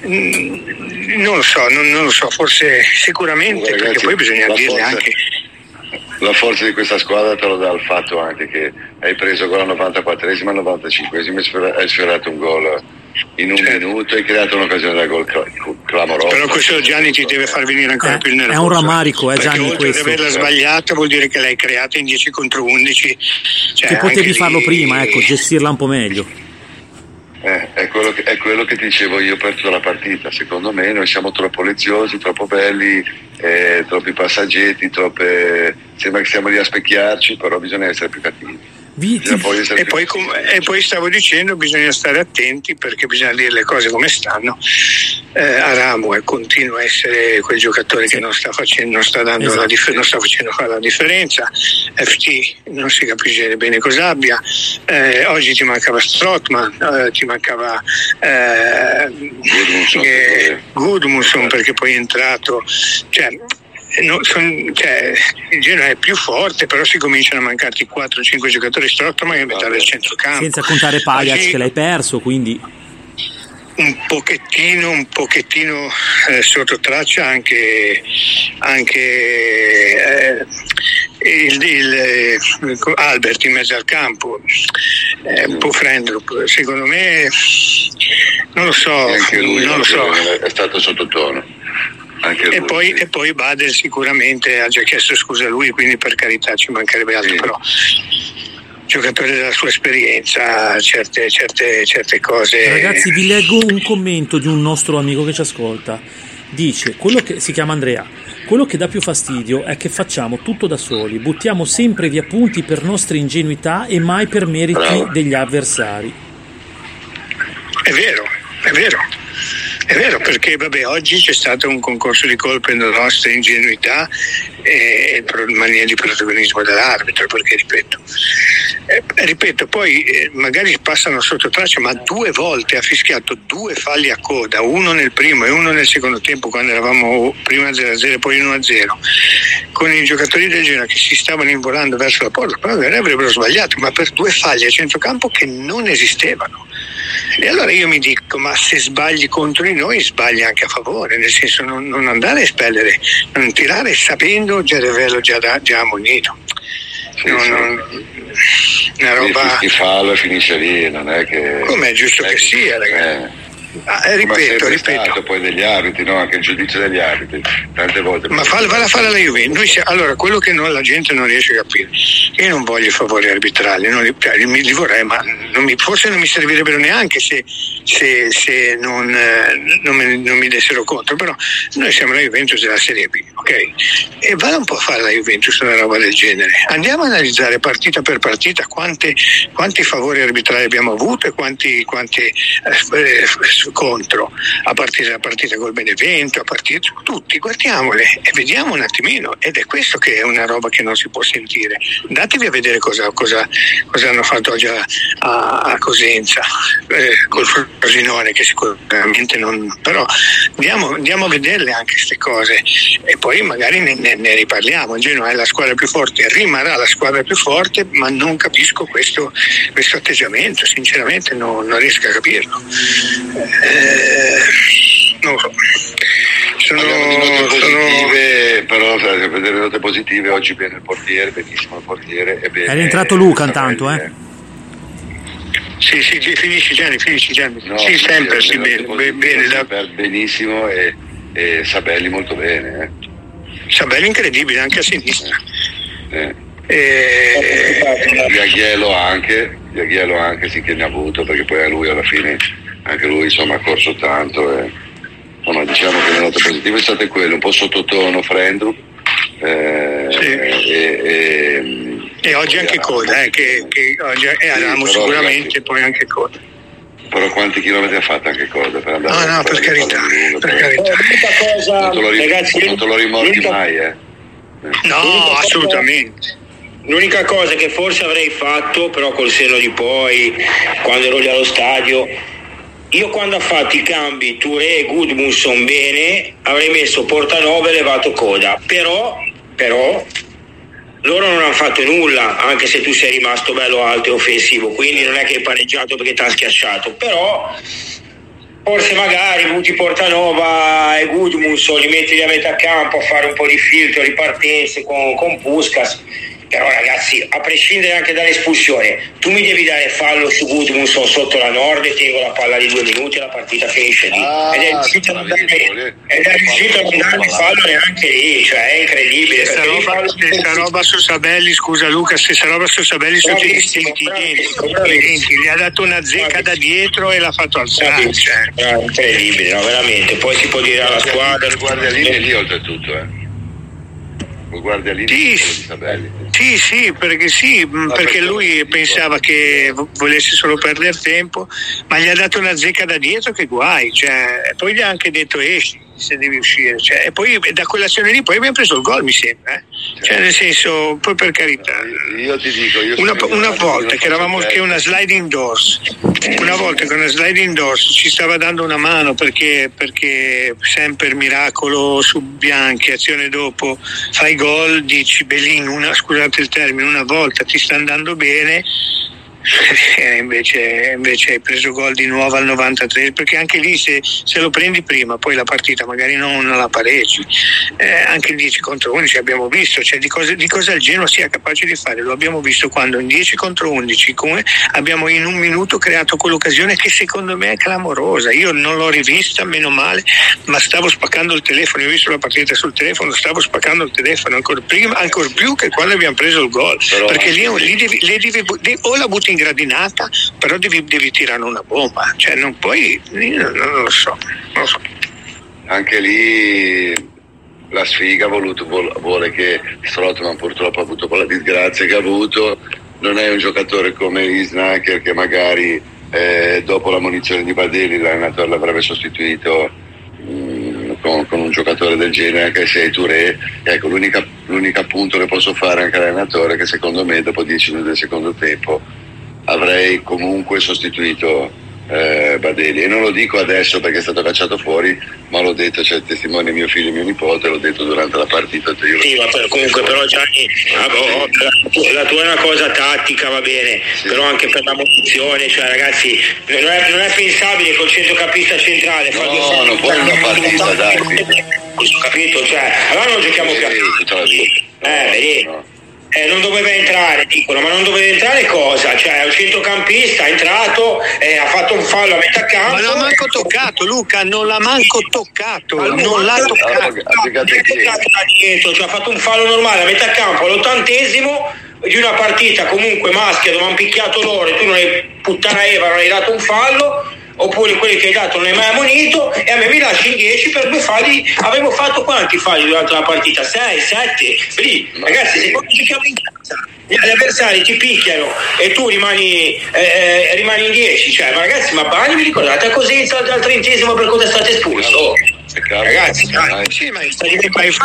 non lo so, non, non lo so, forse sicuramente, ragazzi, perché poi bisogna dirle anche... La forza di questa squadra te lo dà il fatto anche che hai preso gol al novantaquattresimo, al novantacinquesimo, hai sfiorato un gol in un certo minuto, hai creato un'occasione da gol clamorosa. Però questo, Gianni, ti deve far venire ancora eh, più il nervoso. È un rammarico, eh, Gianni, oltre questo. Oltre ad averla sbagliata vuol dire che l'hai creata in dieci contro undici. Cioè, che potevi farlo lì... prima, ecco, gestirla un po' meglio. Eh, è, quello che, è quello che ti dicevo io per tutta la partita. Secondo me noi siamo troppo leziosi, troppo belli, eh, troppi passaggetti, troppe... sembra che stiamo lì a specchiarci, però bisogna essere più cattivi. Bisogna poi essere e, più poi, com- e poi stavo dicendo, bisogna stare attenti, perché bisogna dire le cose come stanno. eh, Aramu continua a essere quel giocatore sì. che non sta facendo, non sta dando esatto. la dif- non sta facendo fare la differenza. Efti non si capisce bene cosa abbia. Eh, oggi ti mancava Strootman, eh, ti mancava eh, eh, Gudmundsson, perché poi è entrato, cioè, no, son, cioè il Genoa è più forte, però si cominciano a mancarti quattro cinque giocatori Strootman in metà del centrocampo, senza contare Pagliac oggi, che l'hai perso, quindi un pochettino un pochettino eh, sotto traccia anche anche eh, Il, il, il Albert in mezzo al campo, eh, un po' Frendrup, secondo me, non lo so, anche lui, non lo so. È stato sottotono. Anche e, lui, poi, sì. e poi Badelj sicuramente ha già chiesto scusa a lui, quindi per carità, ci mancherebbe altro, sì. però giocatore della sua esperienza, certe, certe, certe cose. Ragazzi, vi leggo un commento di un nostro amico che ci ascolta. Dice, quello che si chiama Andrea, quello che dà più fastidio è che facciamo tutto da soli, buttiamo sempre via punti per nostra ingenuità e mai per meriti Bravo. degli avversari. È vero, è vero, è vero, perché vabbè, oggi c'è stato un concorso di colpe nella nostra ingenuità e mania di protagonismo dell'arbitro, perché ripeto, eh, ripeto poi eh, magari passano sotto traccia, ma due volte ha fischiato due falli a coda, uno nel primo e uno nel secondo tempo, quando eravamo prima zero a zero e poi uno a zero, con i giocatori del Genoa che si stavano involando verso la porta, però magari avrebbero sbagliato, ma per due falli a centrocampo che non esistevano. E allora io mi dico, ma se sbagli contro di noi sbagli anche a favore, nel senso non, non andare a espellere, non tirare sapendo già di averlo già, da, già ammonito. Sì, non, sì. Non, una roba si fallo e finisce lì, non è che come è giusto che, che sia, ragazzi. Eh. Ah, ripeto, ripeto. Stato poi degli arbitri, no? Anche il giudizio degli arbitri, tante volte. Ma fa, va la fare la Juventus. Allora, quello che non, la gente non riesce a capire, io non voglio favori arbitrali, non li, li, li vorrei, ma non mi, forse non mi servirebbero neanche se, se, se non, eh, non, me, non mi dessero conto. Però noi siamo la Juventus della Serie B, ok? E vada un po' a fare la Juventus una roba del genere. Andiamo a analizzare partita per partita quante, quanti favori arbitrali abbiamo avuto e quanti, quanti eh, contro, a partire dalla partita col Benevento, a partire da tutti, guardiamole e vediamo un attimino, ed è questo che è una roba che non si può sentire. Andatevi a vedere cosa, cosa, cosa hanno fatto oggi a, a Cosenza eh, col Frosinone, che sicuramente non, però andiamo, andiamo a vederle anche queste cose e poi magari ne, ne, ne riparliamo. Il Genoa è la squadra più forte, rimarrà la squadra più forte, ma non capisco questo, questo atteggiamento, sinceramente non, non riesco a capirlo. Eh, non lo so, sono, note positive, sono... però per vedere note positive oggi bene il portiere, benissimo il portiere, è bene, è rientrato Luca intanto, eh? Sì, sì, finisci Gianni, finisci Gianni. No, sì, sempre sì, bene, positive, bene da... benissimo e, e Sabelli molto bene. Eh. Sabelli incredibile anche a sinistra. Eh. Eh. Eh. Jagiello anche, Jagiello anche sì che ne ha avuto, perché poi a lui alla fine anche lui insomma ha corso tanto e, insomma, diciamo che le note positive è stata quella, un po' sottotono Frendrup eh, sì. e, e, e oggi anche Aramu, Coda eh, che, che oggi è Aramu sì, sicuramente ragazzi, poi anche Coda, però quanti chilometri ha fatto anche Coda per andare? No no, per carità, lungo, per carità. Eh, cosa, non te lo, ragazzi, non te lo rimorchi mai eh. no assolutamente. L'unica cosa che forse avrei fatto, però col senno di poi, quando ero lì allo stadio, io quando ha fatto i cambi Touré e Gudmundsson bene, avrei messo Portanova e levato Coda, però, però loro non hanno fatto nulla, anche se tu sei rimasto bello alto e offensivo, quindi non è che hai pareggiato perché ti ha schiacciato, però forse magari butti Portanova e Gudmundsson, li metti a metà campo a fare un po' di filtro, ripartenze con, con Puscas. Però ragazzi, a prescindere anche dall'espulsione, tu mi devi dare fallo su Gudmundsson sotto la Nord e tengo la palla di due minuti e la partita finisce lì. Ah, ed è riuscito a non darmi fallo neanche lì, cioè è incredibile. Stessa roba, stessa roba su Sabelli, scusa Luca, stessa roba su Sabelli sono distinti i denti, gli ha dato una zecca da dietro e l'ha fatto alzare. Cioè. Incredibile, no, veramente. Poi si può dire alla squadra, guarda lì e lì oltretutto, eh. Guarda lì, sì, sì, sì, perché sì, no, perché lui pensava che volesse solo perdere tempo, ma gli ha dato una zecca da dietro che guai, cioè, poi gli ha anche detto esci se devi uscire, cioè, e poi da quell'azione lì poi abbiamo preso il gol, mi sembra, eh? Cioè, cioè nel senso, poi per carità, io ti dico, io una, una volta che eravamo che una sliding doors, una volta che una sliding doors ci stava dando una mano perché perché sempre miracolo su Bianchi, azione dopo fai gol, dici Bellin, una, scusate il termine, una volta ti sta andando bene. Invece, invece hai preso gol di nuovo al novantatré, perché anche lì se, se lo prendi prima poi la partita magari non la pareggi, eh, anche il dieci contro undici abbiamo visto, cioè di cosa, di cosa il Genoa sia capace di fare, lo abbiamo visto quando in dieci contro undici come abbiamo in un minuto creato quell'occasione che secondo me è clamorosa. Io non l'ho rivista, meno male, ma stavo spaccando il telefono, io ho visto la partita sul telefono, stavo spaccando il telefono ancora prima, ancora più che quando abbiamo preso il gol, perché lì, lì devi, lì devi, devi, o la butti in gradinata, però devi, devi tirare una bomba, cioè non puoi, non, non lo so, non lo so. Anche lì la sfiga ha voluto, vuole che Strootman, purtroppo ha avuto quella disgrazia che ha avuto, non è un giocatore come Isnacker che magari eh, dopo la munizione di Badelj l'allenatore l'avrebbe sostituito mh, con, con un giocatore del genere che sia Touré. Ecco, l'unica, l'unica punto che posso fare anche all'allenatore è che secondo me dopo dieci minuti del secondo tempo avrei comunque sostituito eh, Badelj, e non lo dico adesso perché è stato cacciato fuori, ma l'ho detto, c'è cioè, il testimone mio figlio e mio nipote, l'ho detto durante la partita. Io sì, ma per, comunque fuori. Però Gianni, ah, la tua è una cosa tattica, va bene, sì, però anche per la mozione, cioè ragazzi, non è, non è pensabile che il centrocampista centrale no, fa due no, non puoi una partita, dai, capito? Cioè, allora non giochiamo sì, più a sì, no, eh, vedi? No. Eh, non doveva entrare, dicono, ma non doveva entrare cosa? Cioè è un centrocampista, è entrato, eh, ha fatto un fallo a metà campo. Ma l'ha manco toccato, Luca, non l'ha manco toccato, allora, non l'ha toccato. Cioè, ha fatto un fallo normale a metà campo all'ottantesimo di una partita comunque maschia dove hanno picchiato loro e tu non hai puttana Eva, non hai dato un fallo, oppure quelli che hai dato non hai mai ammonito, e a me mi lasci in dieci per due falli. Avevo fatto quanti falli durante la partita? sei, sette lì, ragazzi, se poi giochiamo in casa gli avversari ti picchiano e tu rimani eh, rimani in dieci, cioè, ma ragazzi, ma Bani, vi ricordate a Cosenza al trentesimo per cosa è stato espulso? Cavolo, ragazzi, dai. Sì, ma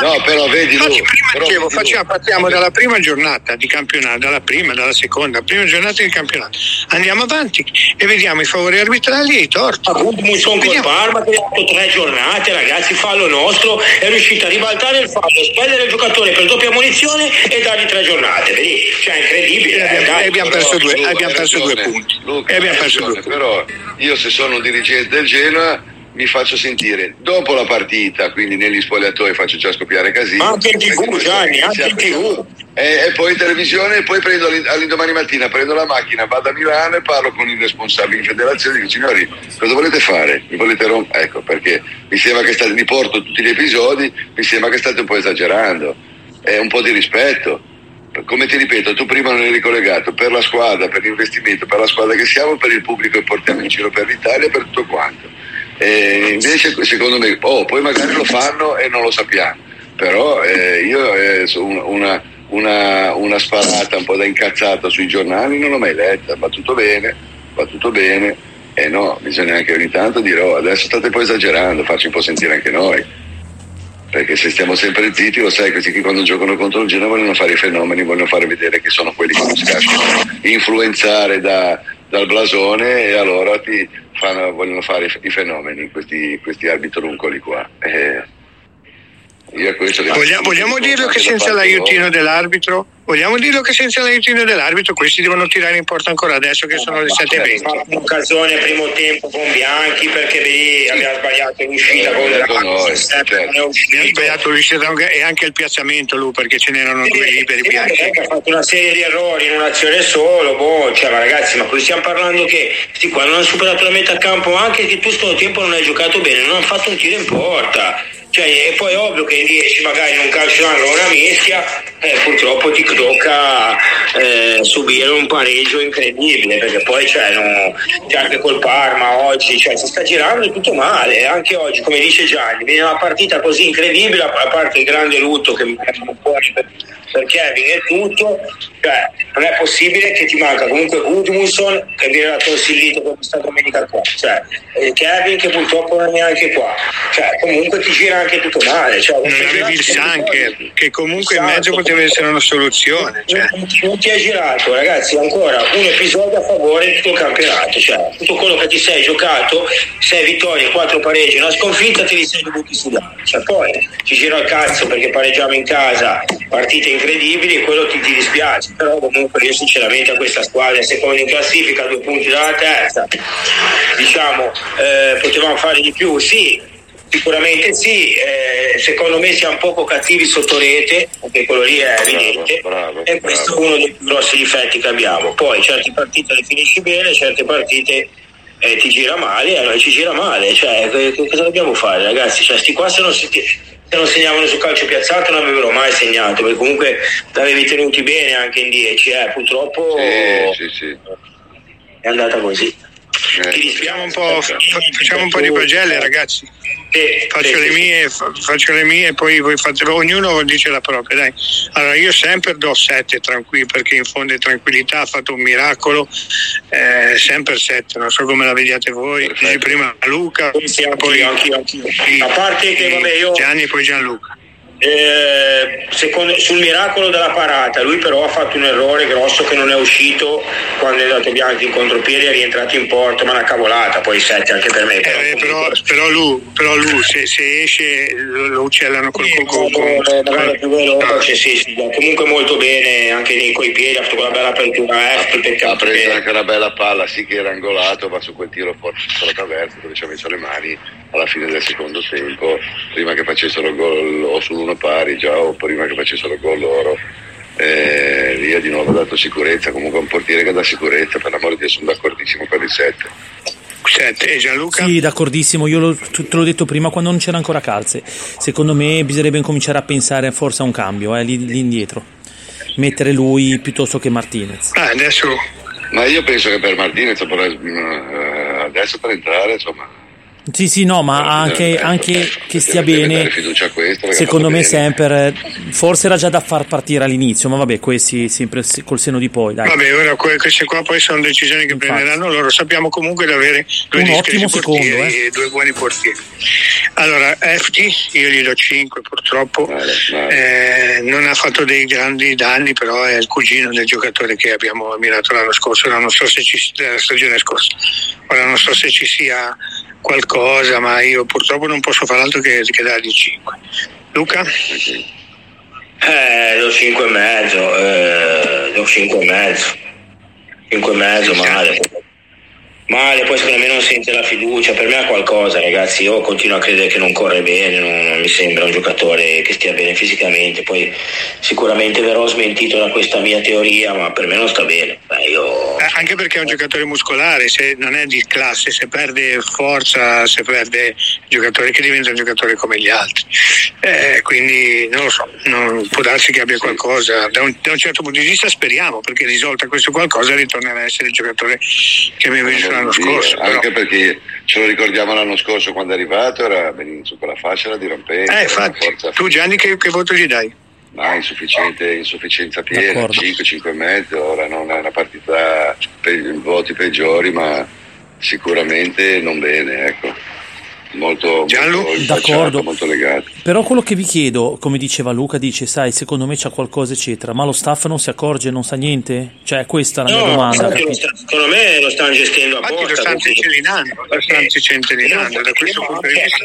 no, però vedi, infatti, prima dicevo, facciamo, partiamo dalla prima giornata di campionato, dalla prima, dalla seconda, prima giornata di campionato. Andiamo avanti e vediamo i favori arbitrali e i torti. Gudmundsson col Parma che ha fatto tre giornate, ragazzi, fallo nostro, è riuscito a ribaltare il fallo, spendere il giocatore per doppia munizione e dargli tre giornate, vedi? Cioè incredibile. Eh, dai, abbiamo però, perso due, Luca, abbiamo perso due punti. Luca, e abbiamo perso due punti. Però io se sono un dirigente del Genoa mi faccio sentire dopo la partita, quindi negli spogliatoi faccio già scoppiare casino, ma anche in tv, Gianni, anche in tv, e, e poi in televisione, e poi prendo all'indomani mattina, prendo la macchina, vado a Milano e parlo con i responsabili in federazione, dico signori, cosa volete fare? Mi volete rompere? Ecco, perché mi sembra che state, mi porto tutti gli episodi, mi sembra che state un po' esagerando, è un po' di rispetto, come ti ripeto, tu prima non eri collegato, per la squadra, per l'investimento, per la squadra che siamo, per il pubblico che portiamo in giro per l'Italia, per tutto quanto. Eh, invece secondo me oh, poi magari lo fanno e non lo sappiamo, però eh, io eh, una, una, una sparata un po' da incazzata sui giornali non l'ho mai letta, va tutto bene, va tutto bene, e eh no, bisogna anche ogni tanto dire oh, adesso state poi esagerando, farci un po' sentire anche noi, perché se stiamo sempre zitti, lo sai, questi qui quando giocano contro il Genoa vogliono fare i fenomeni, vogliono far vedere che sono quelli che non si lasciano influenzare da, dal blasone, e allora ti fanno, vogliono fare i fenomeni questi, questi arbitruncoli qua, eh, io questo vogliamo, vogliamo dirlo che senza l'aiutino loro dell'arbitro Vogliamo dirlo che senza l'aiutino dell'arbitro questi devono tirare in porta ancora adesso che sono le sette e venti. Un'occasione primo tempo con Bianchi, perché lì abbiamo sbagliato l'uscita con Dragusin e anche il piazzamento lui, perché ce n'erano due liberi Bianchi. Ha fatto una serie di errori in un'azione solo, boh, cioè, ma ragazzi, ma qui stiamo parlando che questi qua non hanno superato la metà campo, anche che tu sto tempo non hai giocato bene, non hanno fatto un tiro in porta. Cioè, e poi è ovvio che in dieci magari non calceranno una mischia, eh, purtroppo ti tocca eh, subire un pareggio incredibile, perché poi cioè, no, c'è anche col Parma oggi, cioè, si sta girando tutto male, anche oggi come dice Gianni, viene una partita così incredibile, a parte il grande lutto che mi facciamo fuori per, per Kevin e tutto, cioè, non è possibile che ti manca comunque Gudmundsson che viene da Torsillito questa domenica qua, cioè, Kevin che purtroppo non è neanche qua, cioè, comunque ti gira anche tutto male, cioè, non avevi il sangue che comunque in mezzo poteva essere una soluzione, cioè. Non ti è girato, ragazzi, ancora un episodio a favore di tutto il campionato, cioè, tutto quello che ti sei giocato, sei vittorie, quattro pareggi, una sconfitta, te li sei dovuti sudare, cioè, poi ci gira il cazzo perché pareggiamo in casa, partite incredibili, e quello ti, ti dispiace, però comunque io sinceramente a questa squadra seconda in classifica, due punti dalla terza, diciamo eh, potevamo fare di più, sì. Sicuramente sì, eh, secondo me siamo poco cattivi sotto rete, perché quello lì è evidente, bravo, bravo, e questo bravo. È uno dei più grossi difetti che abbiamo. Poi certe partite le finisci bene, certe partite eh, ti gira male, e allora ci gira male, cioè che, che cosa dobbiamo fare, ragazzi? Cioè sti qua se non si t- se non segnavano su calcio piazzato non avevano mai segnato, perché comunque l'avevi tenuti bene anche in dieci, eh, purtroppo sì, sì, sì. È andata così. Eh, facciamo un po', facciamo un po' di pagelle, ragazzi. Eh, faccio eh, le mie, fa, faccio le mie e poi voi fate. Ognuno dice la propria, dai. Allora io sempre do sette tranquilli, perché in fondo è tranquillità, ha fatto un miracolo. Eh, sempre sette, non so come la vediate voi. Perfetto. Prima Luca, poi, sì, poi anch'io, anch'io. Sì, a parte che vabbè io Gianni e poi Gianluca. Eh, secondo, sul miracolo della parata lui però ha fatto un errore grosso che non è uscito quando è andato Bianchi in contropiede e è rientrato in porto, ma una cavolata poi sette anche per me, però, eh, però, però lui, però lui se, se esce lo uccellano col cucù, comunque molto bene anche nei, coi piedi, ha fatto quella bella apertura, Efti, peccato ha preso che... anche una bella palla, sì che era angolato, ma su quel tiro forte sulla traversa dove ci ha messo le mani alla fine del secondo tempo, prima che facessero gol o su pari già o prima che facessero gol loro, eh, lì ha di nuovo dato sicurezza, comunque un portiere che dà sicurezza, per l'amore di Dio sono d'accordissimo per il sette sette. E Gianluca? Sì, d'accordissimo, io lo, te l'ho detto prima quando non c'era ancora Calze, secondo me bisognerebbe incominciare a pensare forse a un cambio, eh, lì, lì indietro mettere lui piuttosto che Martinez. Ah, adesso ma io penso che per Martinez adesso per entrare insomma. Sì, sì, no, ma anche, anche che stia bene, secondo me sempre, forse era già da far partire all'inizio, ma vabbè, questi sempre col seno di poi, dai. Vabbè, ora queste qua poi sono decisioni che infatti prenderanno loro, sappiamo comunque di avere due discreti portieri, secondo, eh. E due buoni portieri. Allora, Efti, io gli do cinque purtroppo, vale, vale. Eh, non ha fatto dei grandi danni, però è il cugino del giocatore che abbiamo ammirato l'anno scorso, ora non so se ci sia, la stagione scorsa, ora non so se ci sia qualcosa, ma io purtroppo non posso fare altro che, che dargli cinque. Luca? Eh, do cinque e mezzo, eh, do cinque e mezzo, cinque e mezzo male. Male, poi secondo me non sente la fiducia, per me è qualcosa, ragazzi, io continuo a credere che non corre bene, non, non mi sembra un giocatore che stia bene fisicamente, poi sicuramente verrò smentito da questa mia teoria, ma per me non sta bene. Beh, io... anche perché è un giocatore muscolare, se non è di classe, se perde forza, se perde giocatore che diventa un giocatore come gli altri, eh, quindi non lo so, non, può darsi che abbia qualcosa, da un, da un certo punto di vista speriamo, perché risolta questo qualcosa ritornerà a essere il giocatore che abbiamo visto l'anno scorso, sì, anche però. Perché ce lo ricordiamo l'anno scorso quando è arrivato era benissimo, quella fascia era dirompente, eh, infatti, tu Gianni che, che voto gli dai? No, insufficiente, insufficienza piena, cinque, cinque e mezzo, ora non è una partita per i voti peggiori, ma sicuramente non bene, ecco, molto, molto d'accordo, molto legato. Però quello che vi chiedo, come diceva Luca, dice sai secondo me c'è qualcosa eccetera, ma lo staff non si accorge, non sa niente, cioè questa è la no, mia domanda. Secondo me lo stanno gestendo a porta, lo stanno celinando, lo stanno celinando da questo punto di vista.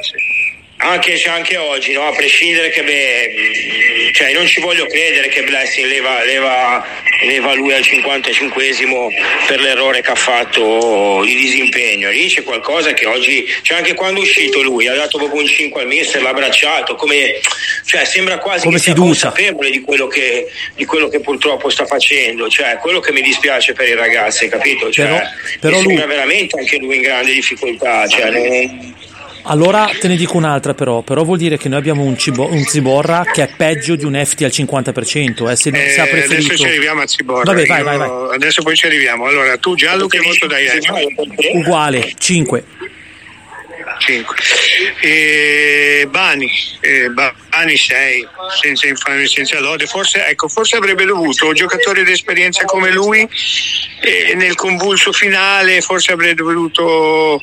anche, cioè anche oggi, no? A prescindere che beh, cioè non ci voglio credere che Blessing leva, leva, leva lui al cinquantacinquesimo per l'errore che ha fatto di disimpegno. Lì c'è qualcosa che oggi, cioè anche quando è uscito lui ha dato proprio un cinque al mister, l'ha abbracciato, come, cioè sembra quasi come che sia consapevole di quello che, di quello che purtroppo sta facendo, cioè quello che mi dispiace per i ragazzi, capito? Cioè, però, però mi sembra lui... veramente anche lui in grande difficoltà, cioè non... Allora te ne dico un'altra, però però vuol dire che noi abbiamo un, Cibo- un Ziborra che è peggio di un Efti al cinquanta per cento, eh, se non eh, si ha preferito. Adesso ci arriviamo a Ziborra. Vabbè, vai, vai, vai. Adesso poi ci arriviamo. Allora tu giallo che voto dai? Uguale, cinque cinque. E Bani e Bani sei, senza infamia, senza lode, forse, ecco, forse avrebbe dovuto un giocatore di esperienza come lui, e nel convulso finale forse avrebbe dovuto,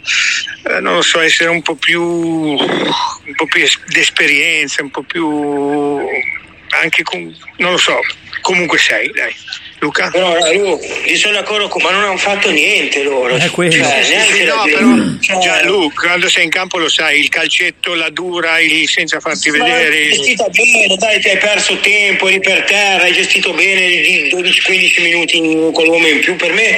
non lo so, essere un po' più un po' più d'esperienza, un po' più anche con, non lo so, comunque sei, dai. Luca? No, io sono d'accordo con, ma non hanno fatto niente loro. È quello. Cioè, sì, sì, no, però, cioè, già Luca, quando sei in campo lo sai, il calcetto, la dura, il senza farti ma vedere. Hai gestito bene, dai, ti hai perso tempo, eri per terra, hai gestito bene dodici quindici minuti con l'uomo in più. Per me,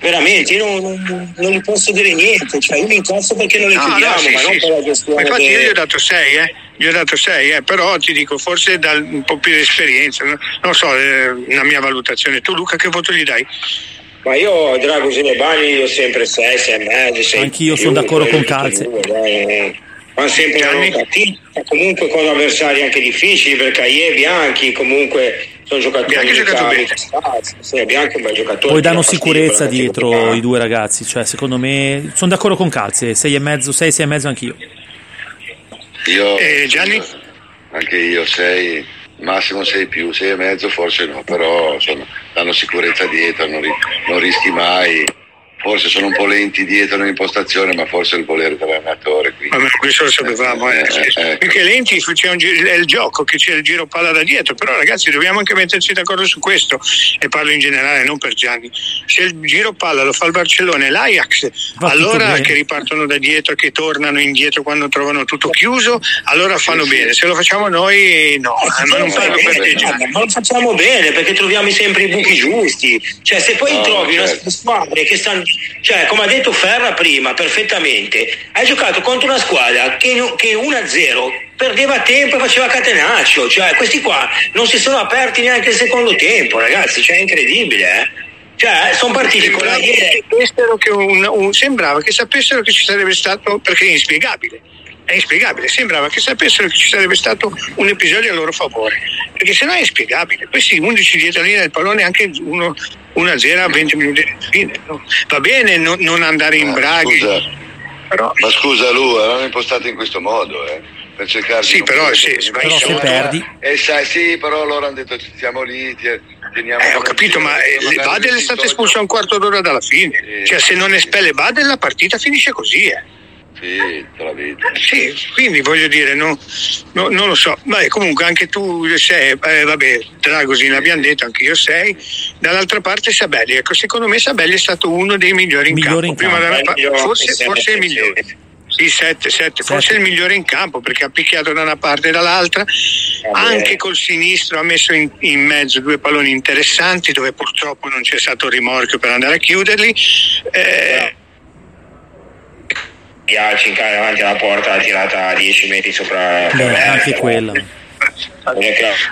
veramente, io non, non posso dire niente. Cioè, io mi incazzo perché non le no, chiediamo, no, sì, ma sì, non sì, per la gestione. Ma infatti io gli ho dato sei, eh. Gli ho dato sei, eh, però ti dico, forse da un po' più di esperienza, no? Non so, eh, una mia valutazione. Tu Luca che voto gli dai? Ma io Dragusin e Bagni io sempre sei, sei mezzo, sei. Anch'io sono d'accordo con Calze. Ma sempre erano cattivi, comunque con avversari anche difficili, perché ieri Bianchi comunque sono giocatori. Bianchi ha giocato bene. Sì, Bianchi è un bel giocatore. Poi danno sicurezza dietro i due ragazzi, cioè secondo me sono d'accordo con Calze, sei e mezzo, sei, sei e mezzo anch'io. Io eh, Gianni? Anche io sei, massimo sei più, sei e mezzo forse no, però insomma danno sicurezza dietro, non, ri- non rischi mai, forse sono un po' lenti dietro nell'impostazione, ma forse il volere dell'allenatore qui. Ma questo lo sapevamo, eh, eh, eh, perché ecco. Lenti c'è un gi- è il gioco che c'è il giro palla da dietro, però ragazzi dobbiamo anche metterci d'accordo su questo, e parlo in generale non per Gianni, se il giro palla lo fa il Barcellona e l'Ajax, va allora che ripartono da dietro, che tornano indietro quando trovano tutto chiuso, allora fanno sì, bene, sì. Se lo facciamo noi no, ma, ma non parlo per te Gianni, ma lo facciamo bene perché troviamo sempre i buchi giusti, cioè se poi no, trovi certo. Una squadra che stanno, cioè come ha detto Ferra prima perfettamente, hai giocato contro una squadra che, che uno a zero perdeva tempo e faceva catenaccio, cioè questi qua non si sono aperti neanche il secondo tempo ragazzi, cioè è incredibile, eh? Cioè sono partiti con la che un, un, sembrava che sapessero che ci sarebbe stato, perché è inspiegabile è inspiegabile, sembrava che sapessero che ci sarebbe stato un episodio a loro favore, perché se no è inspiegabile, questi undici dietro linea del pallone anche uno una zero a venti minuti di fine, no? Va bene no, non andare in ah, braghi scusa. Però... ma scusa lui l'hanno impostato in questo modo, eh? Per cercare sì, però, sì, di... però se perdi e sai sì però loro hanno detto siamo lì teniamo eh, ho capito ma Badelj è stato espulso a un quarto d'ora dalla fine, sì, cioè se non espelle Badelj la partita finisce così, eh. Sì, la vita. Sì, quindi voglio dire, no, no, non lo so. Ma comunque anche tu sei, eh, vabbè, Dragusin l'abbiamo detto, anche io sei. Dall'altra parte Sabelli, ecco, secondo me Sabelli è stato uno dei migliori in migliore campo. In prima campo. Della, migliore, forse forse è il migliore. Sì, sette, sette, forse è il migliore in campo perché ha picchiato da una parte e dall'altra. Anche col sinistro ha messo in, in mezzo due palloni interessanti dove purtroppo non c'è stato rimorchio per andare a chiuderli. Eh, Yalcin davanti alla porta, tirata a dieci metri sopra. Beh, me, anche quella.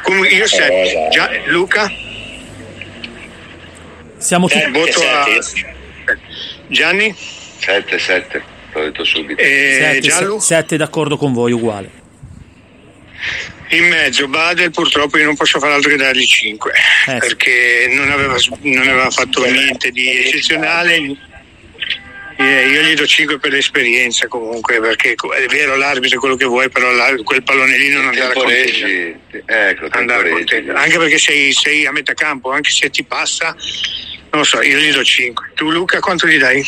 Comunque io sette. Già, Luca? Siamo tutti voto a Gianni? sette sette, l'ho detto subito. Eh, sette d'accordo con voi, uguale. In mezzo Badelj purtroppo io non posso fare altro che dargli cinque, eh, perché non aveva, non aveva fatto niente di eccezionale. Io gli do cinque per l'esperienza comunque, perché è vero l'arbitro è quello che vuoi, però quel pallone lì non andare a contendere, ecco, andare a contendere. Anche perché sei, sei a metà campo, anche se ti passa, non lo so, io gli do cinque. Tu Luca quanto gli dai?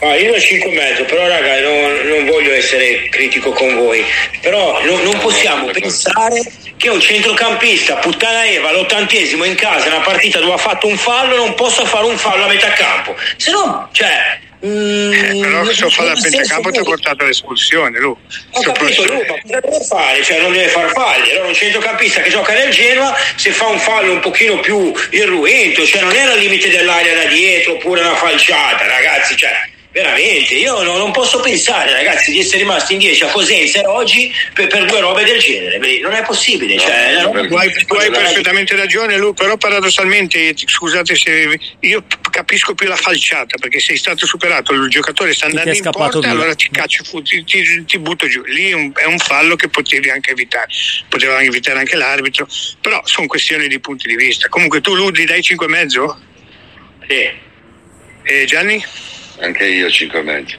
Ah, io do cinque e mezzo, però raga non, non voglio essere critico con voi, però no, non possiamo no, pensare che un centrocampista puttana Eva all'ottantesimo in casa, una partita dove ha fatto un fallo, non possa fare un fallo a metà campo, se no cioè Mm, eh, però se lo fa dal pentacampo ti ha portato all'espulsione. Lui ho capito, lui, ma cosa deve fare? Cioè, non deve far falli. Allora un centrocampista che gioca nel Genoa, se fa un fallo un pochino più irruento, cioè non era al limite dell'area da dietro oppure una falciata, ragazzi, cioè veramente io no, non posso pensare, ragazzi, di essere rimasti in dieci a Cosenza oggi per, per due robe del genere. Non è possibile, no, cioè, no, roba, tu hai, tu hai perfettamente ragione, lui, però paradossalmente, scusate se io capisco più la falciata, perché sei stato superato, il giocatore sta andando in porta via. Allora ti caccio, ti, ti, ti butto giù lì, un, è un fallo che potevi anche evitare, poteva anche evitare anche l'arbitro, però sono questioni di punti di vista. Comunque tu, Ludi, dai cinque e mezzo? Sì. E Gianni? Anche io cinque e mezzo.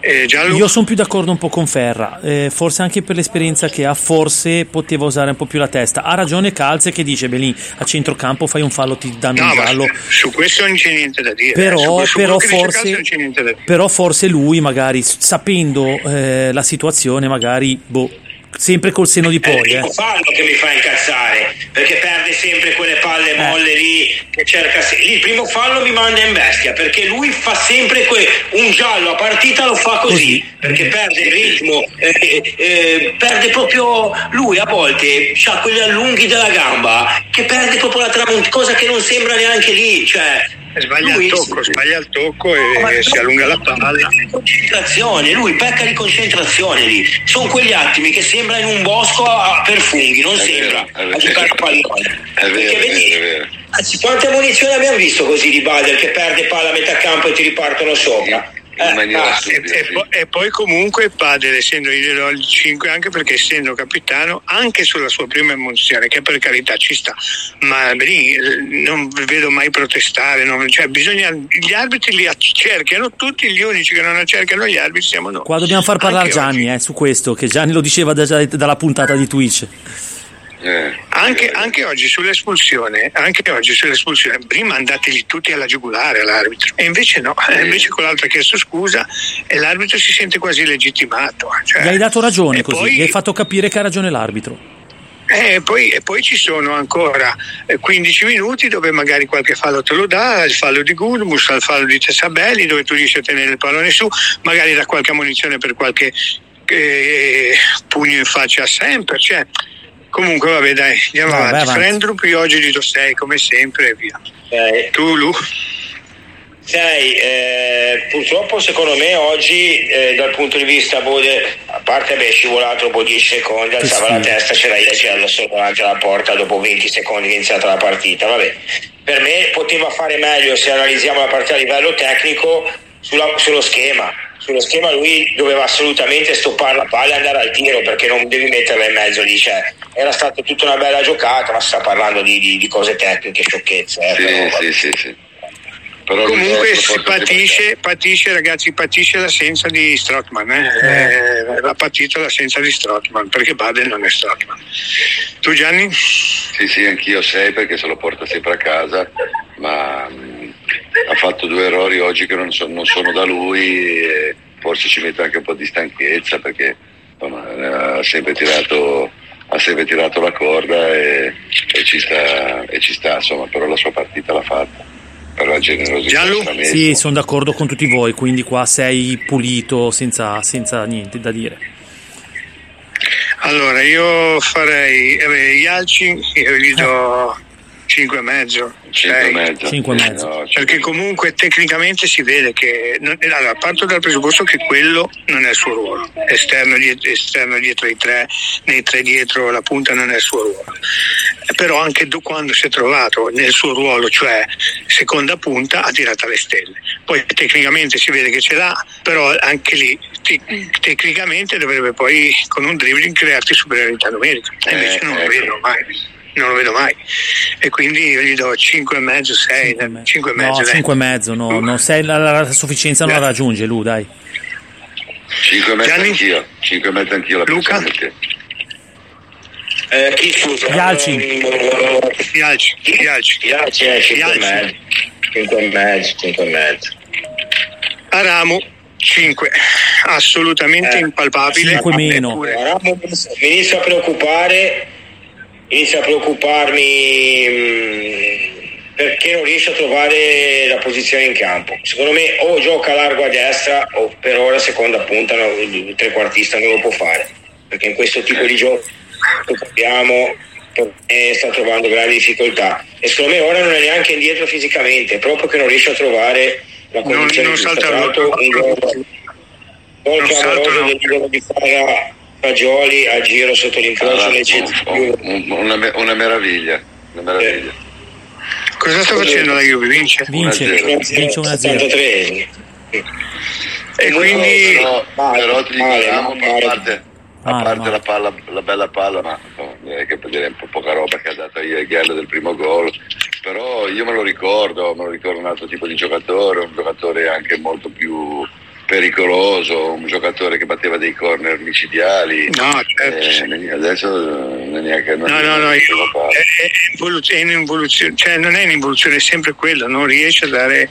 Eh, io sono più d'accordo un po' con Ferra, eh, forse anche per l'esperienza che ha, forse poteva usare un po' più la testa. Ha ragione Calze che dice Belin, a centrocampo fai un fallo, ti danno no, un fallo, su questo non c'è niente da dire, però, eh, su, su però, forse, non c'è niente da dire. Però forse lui magari sapendo eh, la situazione magari boh, sempre col seno di poi è eh. fallo che mi fa incazzare, perché perde sempre quelle palle eh. molle lì che cerca se... lì il primo fallo mi manda in bestia, perché lui fa sempre que... un giallo a partita lo fa così, così. Perché perde il ritmo, eh, eh, perde proprio lui, a volte ha quelli allunghi della gamba che perde proprio la tramontina, cosa che non sembra neanche lì, cioè sbaglia lui, il tocco, sì. sbaglia il tocco e no, si allunga la palla. Concentrazione, lui pecca di concentrazione lì. Sono quegli attimi che sembra in un bosco a, per funghi, non è sembra vero, a giocare a pallone. È vero, perché vedi, è vero. Anzi, quante munizioni abbiamo visto così di Badelj che perde palla a metà campo e ti ripartono sopra? In maniera ah, subito, e, sì. e, poi, e poi comunque Padre, essendo il cinque, anche perché essendo capitano, anche sulla sua prima emozione, che per carità ci sta, ma lì non vedo mai protestare, non, cioè bisogna, gli arbitri li accerchiano tutti, gli unici che non accerchiano gli arbitri siamo noi. Qua dobbiamo far parlare anche Gianni eh, su questo, che Gianni lo diceva da, dalla puntata di Twitch. Eh, anche, anche oggi sull'espulsione, anche oggi sull'espulsione, prima andateli tutti alla giugulare all'arbitro, e invece no, eh. invece quell'altro ha chiesto scusa e l'arbitro si sente quasi legittimato. Cioè, gli hai dato ragione così, poi, gli hai fatto capire che ha ragione l'arbitro. Eh, poi, e poi ci sono ancora quindici minuti dove magari qualche fallo te lo dà, il fallo di Gudmundsson, il fallo di Sabelli, dove tu riesci a tenere il pallone su, magari da qualche munizione per qualche eh, pugno in faccia a Semper, cioè. Comunque vabbè dai, andiamo no, avanti. Frendrup io oggi gli do sei come sempre e via. Sei. Tu Lu? sei eh, purtroppo secondo me oggi eh, dal punto di vista Bode, a parte beh, scivolato dieci secondi, alzava sì. la testa, c'era Jagiello solo davanti alla porta dopo venti secondi che è iniziata la partita. Vabbè, per me poteva fare meglio se analizziamo la partita a livello tecnico sulla, sullo schema. Sullo schema lui doveva assolutamente stoppare la palla e andare al tiro, perché non devi metterla in mezzo lì, cioè era stata tutta una bella giocata, ma si sta parlando di, di, di cose tecniche, sciocchezze eh, sì, però, sì, sì, sì. Però comunque si patisce, patisce ragazzi patisce l'assenza di Strootman eh? Eh. Eh, ha patito l'assenza di Strootman perché Baden non è Strootman. Tu Gianni? Sì sì, anch'io sei, perché se lo porta sempre a casa, ma mh, ha fatto due errori oggi che non, so, non sono da lui, e forse ci mette anche un po' di stanchezza, perché insomma, ha sempre tirato ha sempre tirato la corda e, e ci sta e ci sta insomma, però la sua partita l'ha fatta per la generosità. Sì, sono d'accordo con tutti voi, quindi qua sei pulito senza, senza niente da dire. Allora io farei eh, Yalcin, io gli do cinque e mezzo, perché comunque tecnicamente si vede che non, allora, parto dal presupposto che quello non è il suo ruolo, esterno dietro, esterno dietro i tre, nei tre dietro la punta non è il suo ruolo, però anche do, quando si è trovato nel suo ruolo, cioè seconda punta, ha tirato alle stelle, poi tecnicamente si vede che ce l'ha, però anche lì te- tecnicamente dovrebbe poi con un dribbling crearti superiorità numerica, invece eh, non lo ecco. vedo mai non lo vedo mai, e quindi io gli do cinque e mezzo, sei, cinque e mezzo. No, cinque e mezzo, no, non sei, la, la, la sufficienza yeah. non la raggiunge lui, dai. cinque e mezzo anch'io, cinque e mezzo anch'io la Luca. Eh, chi scusa? Yalcin. Yalcin, Yalcin è cinque e mezzo. Aramu cinque, assolutamente eh, impalpabile. cinque meno. Aramu mi inizia a preoccupare. Inizio a preoccuparmi mh, perché che non riesce a trovare la posizione in campo. Secondo me o gioca largo a destra o per ora seconda punta il trequartista non lo può fare, perché in questo tipo di gioco che abbiamo sta trovando grandi difficoltà, e secondo me ora non è neanche indietro fisicamente, proprio che non riesce a trovare la condizione. Non, non salta un gol, gol clamoroso del gioco di Fara Fagioli a giro sotto l'incrocio, ah, oh, oh, una, una meraviglia, una meraviglia. Eh. Cosa sta facendo la Juve? Vince? Vince uno a zero. E quindi però, male, però ti diciamo, male, a parte, male, a parte male. La palla, la bella palla, ma no, direi che direi un po' poca roba che ha dato io e Ghiello del primo gol. Però io me lo ricordo, me lo ricordo un altro tipo di giocatore, un giocatore anche molto più pericoloso, un giocatore che batteva dei corner micidiali. No, certo. Eh, adesso non è neanche non no, no, no, io, è, è in evoluzione, cioè non è in evoluzione, è sempre quello, non riesce a dare,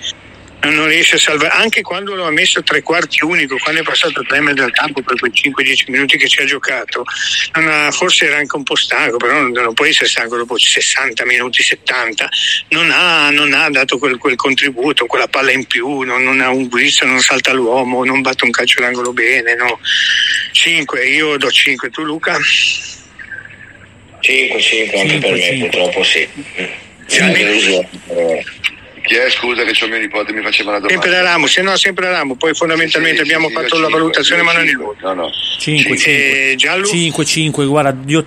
non riesce a salvare, anche quando lo ha messo tre quarti unico, quando è passato il timer del campo per quei cinque dieci minuti che ci ha giocato, non ha, forse era anche un po' stanco, però non, non può essere stanco dopo sessanta minuti, settanta, non ha, non ha dato quel, quel contributo, quella palla in più, non, non ha un guizzo, non salta l'uomo, non batte un calcio d'angolo bene, no. cinque, io do cinque, tu Luca? cinque cinque anche per me, purtroppo sì. Chi è? Scusa che c'ho mio nipote, mi faceva la domanda. Sempre Aramu, se no sempre Aramu, poi fondamentalmente sì, sì, abbiamo sì, fatto la cinque, valutazione ma non il voto. No, no. cinque cinque, guarda, io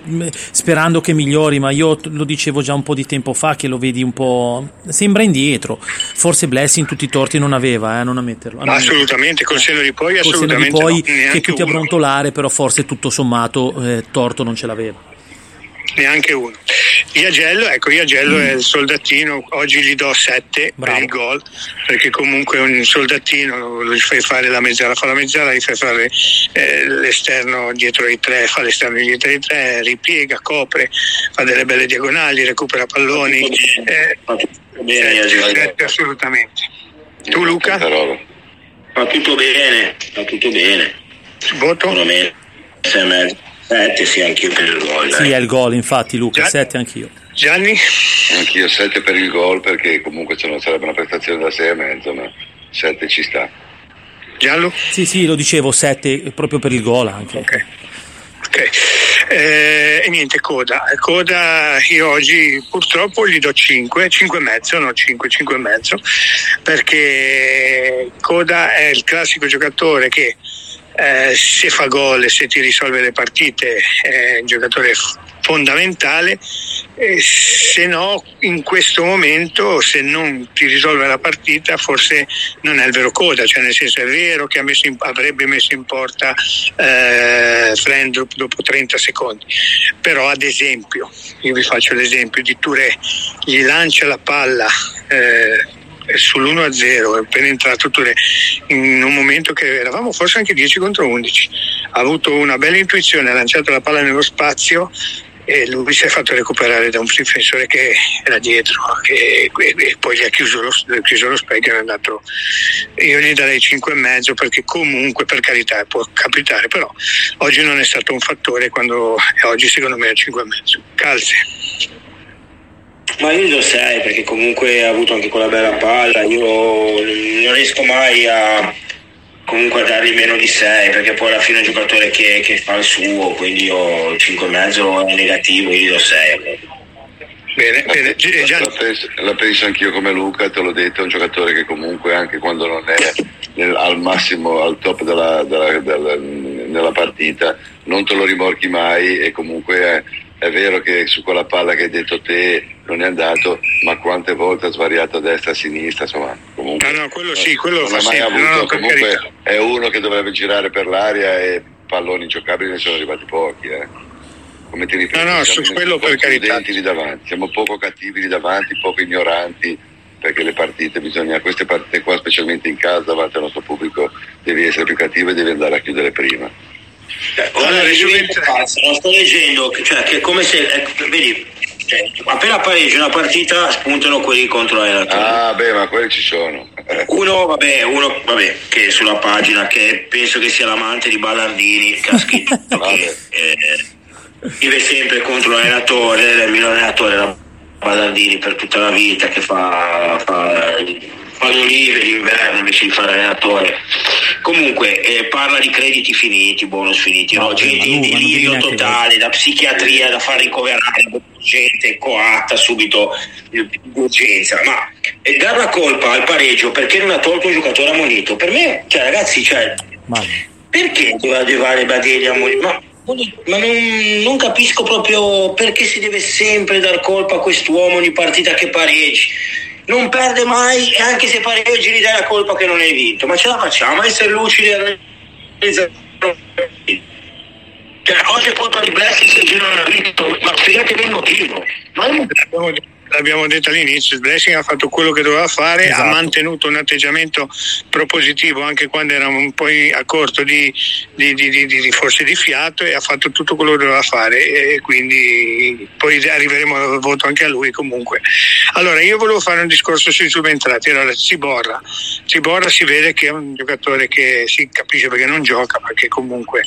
sperando che migliori, ma io lo dicevo già un po' di tempo fa che lo vedi un po', sembra indietro. Forse Blessing tutti i torti non aveva, eh, a non ammetterlo. No, assolutamente, col senno di poi assolutamente col senno di poi no, che tutti uno. A brontolare, però forse tutto sommato eh, torto non ce l'aveva. Neanche uno. Jagiello, ecco, Jagiello mm. è il soldatino, oggi gli do sette per il gol, perché comunque un soldatino lo fai fare la mezzala, fa la mezzala, gli fai fare eh, l'esterno dietro i tre, fa l'esterno dietro i tre, ripiega, copre, fa delle belle diagonali, recupera palloni. Eh, bene, eh, assolutamente. Tu Luca? Fa tutto bene, fa tutto bene. Voto? sette sì, anch'io per il gol. Sì, eh. È il gol, infatti, Luca, sette anch'io. Gianni? Anch'io sette per il gol, perché comunque se non sarebbe una prestazione da sei e mezzo, ma sette ci sta. Giallo? Sì, sì, lo dicevo, sette proprio per il gol anche. Ok. Okay. Eh, e niente, coda. Coda io oggi purtroppo gli do cinque, cinque e mezzo, no cinque, cinque e mezzo, perché Coda è il classico giocatore che Eh, se fa gol e se ti risolve le partite è un giocatore fondamentale, e se no in questo momento se non ti risolve la partita forse non è il vero Coda, cioè nel senso è vero che ha messo in, avrebbe messo in porta eh, Frendrup dopo trenta secondi, però ad esempio io vi faccio l'esempio di Touré, gli lancia la palla eh, sull'uno a zero è appena entrato Touré, in un momento che eravamo forse anche dieci contro undici, ha avuto una bella intuizione, ha lanciato la palla nello spazio e lui si è fatto recuperare da un difensore che era dietro e, e poi gli ha chiuso lo, chiuso lo specchio e è andato. Io gli darei cinque e mezzo perché comunque, per carità, può capitare, però oggi non è stato un fattore, quando oggi secondo me è cinque e mezzo. Calze. Ma io lo sei, perché comunque ha avuto anche quella bella palla, io non riesco mai a comunque a dargli meno di sei, perché poi alla fine è un giocatore che, che fa il suo, quindi io cinque e mezzo è negativo, io lo sei. Bene, bene. La, la, penso, la penso anch'io come Luca, te l'ho detto, è un giocatore che comunque anche quando non è nel, al massimo, al top della, della, della, della partita, non te lo rimorchi mai, e comunque è, è vero che su quella palla che hai detto te non è andato, ma quante volte ha svariato a destra, a sinistra, insomma, comunque no, no, quello sì, quello non fa mai sempre, avuto, no, no, comunque è uno che dovrebbe girare per l'aria e palloni giocabili ne sono arrivati pochi, eh. Come ti ripeto, no, no, su quello per carità lì davanti, siamo poco cattivi lì davanti, poco ignoranti, perché le partite bisogna, queste partite qua specialmente in casa davanti al nostro pubblico devi essere più cattivo e devi andare a chiudere prima. Allora, allora, sto leggendo cioè, che è come se eh, vedi, cioè, appena pareggi una partita spuntano quelli contro la realtà. Ah beh, ma quelli ci sono. Uno vabbè, uno vabbè, che è sulla pagina, che penso che sia l'amante di Ballardini, che ha scritto che eh, vive sempre contro l'allenatore, il miglior allenatore della Palandini per tutta la vita, che fa, fa, fa le olive d'inverno invece di fare allenatore. Comunque eh, parla di crediti finiti, bonus finiti, no, no? Gente in delirio totale, da psichiatria, da far ricoverare gente coatta subito d'urgenza, ma e dare la colpa al pareggio perché non ha tolto un giocatore ammonito, per me, cioè ragazzi, cioè, ma... perché doveva arrivare Badelj ammonito? Ma... ma non, non capisco proprio perché si deve sempre dar colpa a quest'uomo ogni partita che pareggi, non perde mai, e anche se pareggi gli dai la colpa che non hai vinto. Ma ce la facciamo a essere lucidi? Cioè, oggi è colpa di Blessing se Genoa non ha vinto, ma spiegatemi il motivo. Ma non... l'abbiamo detto all'inizio, Blessing ha fatto quello che doveva fare, esatto. Ha mantenuto un atteggiamento propositivo anche quando eravamo un po' a corto di, di, di, di, di forse di fiato, e ha fatto tutto quello che doveva fare, e quindi poi arriveremo al voto anche a lui comunque. Allora io volevo fare un discorso sui subentrati. Allora Ziborra Ziborra si vede che è un giocatore che si capisce perché non gioca, perché comunque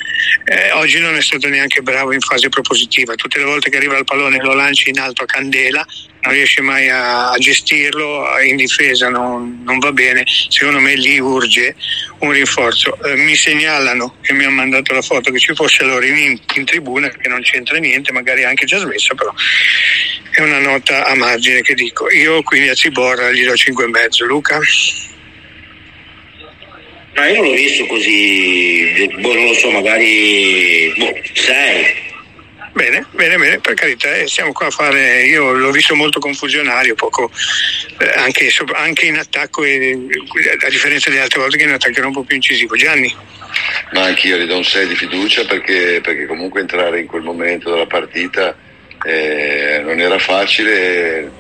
eh, oggi non è stato neanche bravo in fase propositiva, tutte le volte che arriva il pallone lo lanci in alto a candela, non riesce mai a, a gestirlo, in difesa non, non va bene. Secondo me lì urge un rinforzo. Eh, mi segnalano, che mi hanno mandato la foto, che ci fosse Lorin in, in tribuna, che non c'entra niente, magari anche già smessa, però è una nota a margine che dico. Io quindi a Ziborra gli do cinque e mezzo. Luca? No, io non l'ho visto così, boh, non lo so, magari boh, sei. Bene, bene, bene, per carità, eh, siamo qua a fare, io l'ho visto molto confusionario, poco, eh, anche, anche in attacco, e, a differenza delle altre volte che in attacco era un po' più incisivo. Gianni? Ma anch'io gli do un sei di fiducia perché, perché comunque entrare in quel momento della partita eh, non era facile,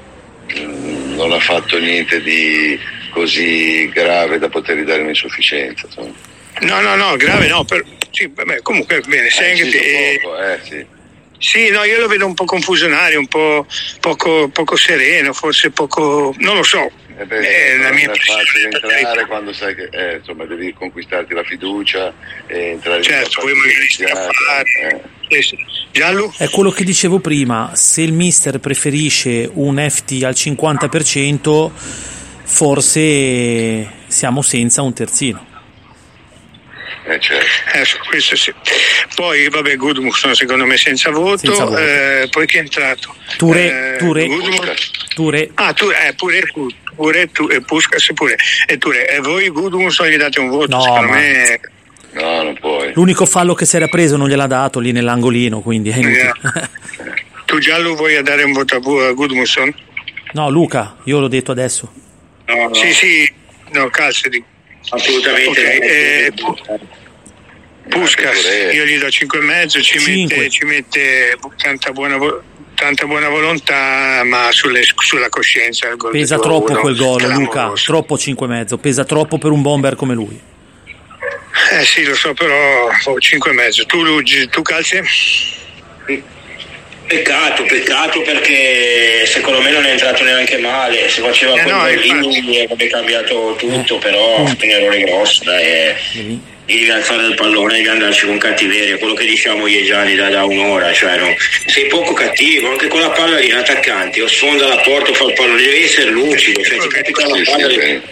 mh, non ha fatto niente di così grave da poter dare un'insufficienza. Insomma. No, no, no, grave no, per, sì, vabbè, comunque bene, sei anche te. Poco, eh, sì. Sì, no, io lo vedo un po' confusionario, un po' poco, poco sereno, forse poco, non lo so. Eh beh, eh, la non mia è facile entrare quando sai che eh, insomma devi conquistarti la fiducia e entrare, certo, in una partita. Eh. Giallo? È quello che dicevo prima, se il mister preferisce un Efti al cinquanta per cento, forse siamo senza un terzino. Eh, certo. eh, su questo sì. Poi vabbè, Gudmundsson secondo me senza voto, senza voto. Eh, poi chi è entrato? Touré, eh, Touré, Touré. Ah, Touré, eh, pure pure e Puscas pure e Touré. E voi Gudmundsson gli date un voto? No, secondo ma... me no, non puoi. L'unico fallo che si era preso non gliel'ha dato lì nell'angolino, quindi è inutile. Yeah. Tu Giallo vuoi dare un voto a Gudmundsson? No, Luca, io l'ho detto adesso. No, no. Sì, sì. No, calcio di assolutamente. Okay, eh, Puscas io gli do cinque e mezzo, ci cinque. mette, ci mette tanta, buona, tanta buona volontà, ma sulle, sulla coscienza il gol pesa troppo, uno, quel gol clamoroso. Luca, troppo cinque e mezzo, pesa troppo per un bomber come lui. Eh sì, lo so, però oh, cinque e mezzo. Tu Luigi, tu calci? Peccato, peccato perché secondo me non è entrato neanche male. Se faceva eh quel bellino avrebbe cambiato tutto, eh. però ha fatto un errore grosso. E mm. devi alzare il pallone, devi andarci con cattiveria, quello che diciamo io e Gianni da, da un'ora. Cioè, no? Sei poco cattivo, anche con la palla lì in attaccante, o sfonda la porta o fa il pallone, devi essere lucido, cioè ti capita la palla lì.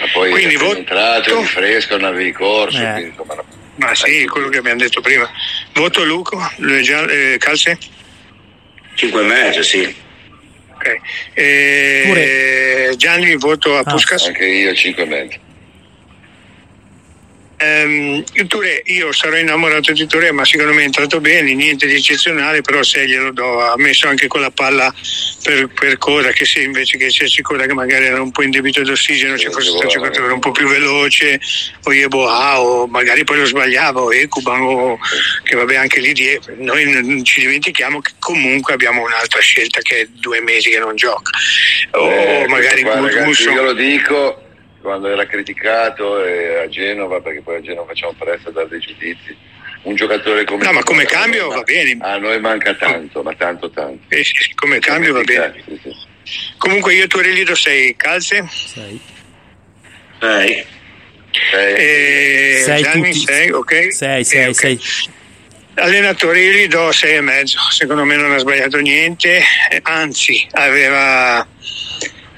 Ma poi quindi è entrato in fresco, non avevi corso, eh. quindi insomma. Ma sì, quello che abbiamo detto prima. Voto Luco, eh, Calze? cinque e mezzo, sì. Ok. Eh, Gianni, voto a ah. Puscas? Anche io cinque e mezzo. Um, Touré, io sarò innamorato di Touré, ma secondo me è entrato bene, niente di eccezionale, però se glielo do, ha messo anche quella palla per, per Coda, che se invece che c'è Coda che magari era un po' in debito d'ossigeno, sì, ci fosse stato un giocatore un po' più veloce, o Yeboah, o magari poi lo sbagliavo, o Ecuban, o che vabbè anche lì dietro. Noi non ci dimentichiamo che comunque abbiamo un'altra scelta che è due mesi che non gioca, o eh, magari qua, ragazzi, io lo dico. Quando era criticato eh, a Genova, perché poi a Genova facciamo presto a dare dei giudizi, un giocatore come no ma come cambio va bene, a noi manca tanto, oh. ma tanto tanto eh, sì, sì, come cambio va bene, sì, sì. Comunque io Touré gli do sei. Calze? sei sei sei, Gianni sei, ok sei sei sei. Allenatore gli do sei e mezzo, secondo me non ha sbagliato niente, anzi aveva,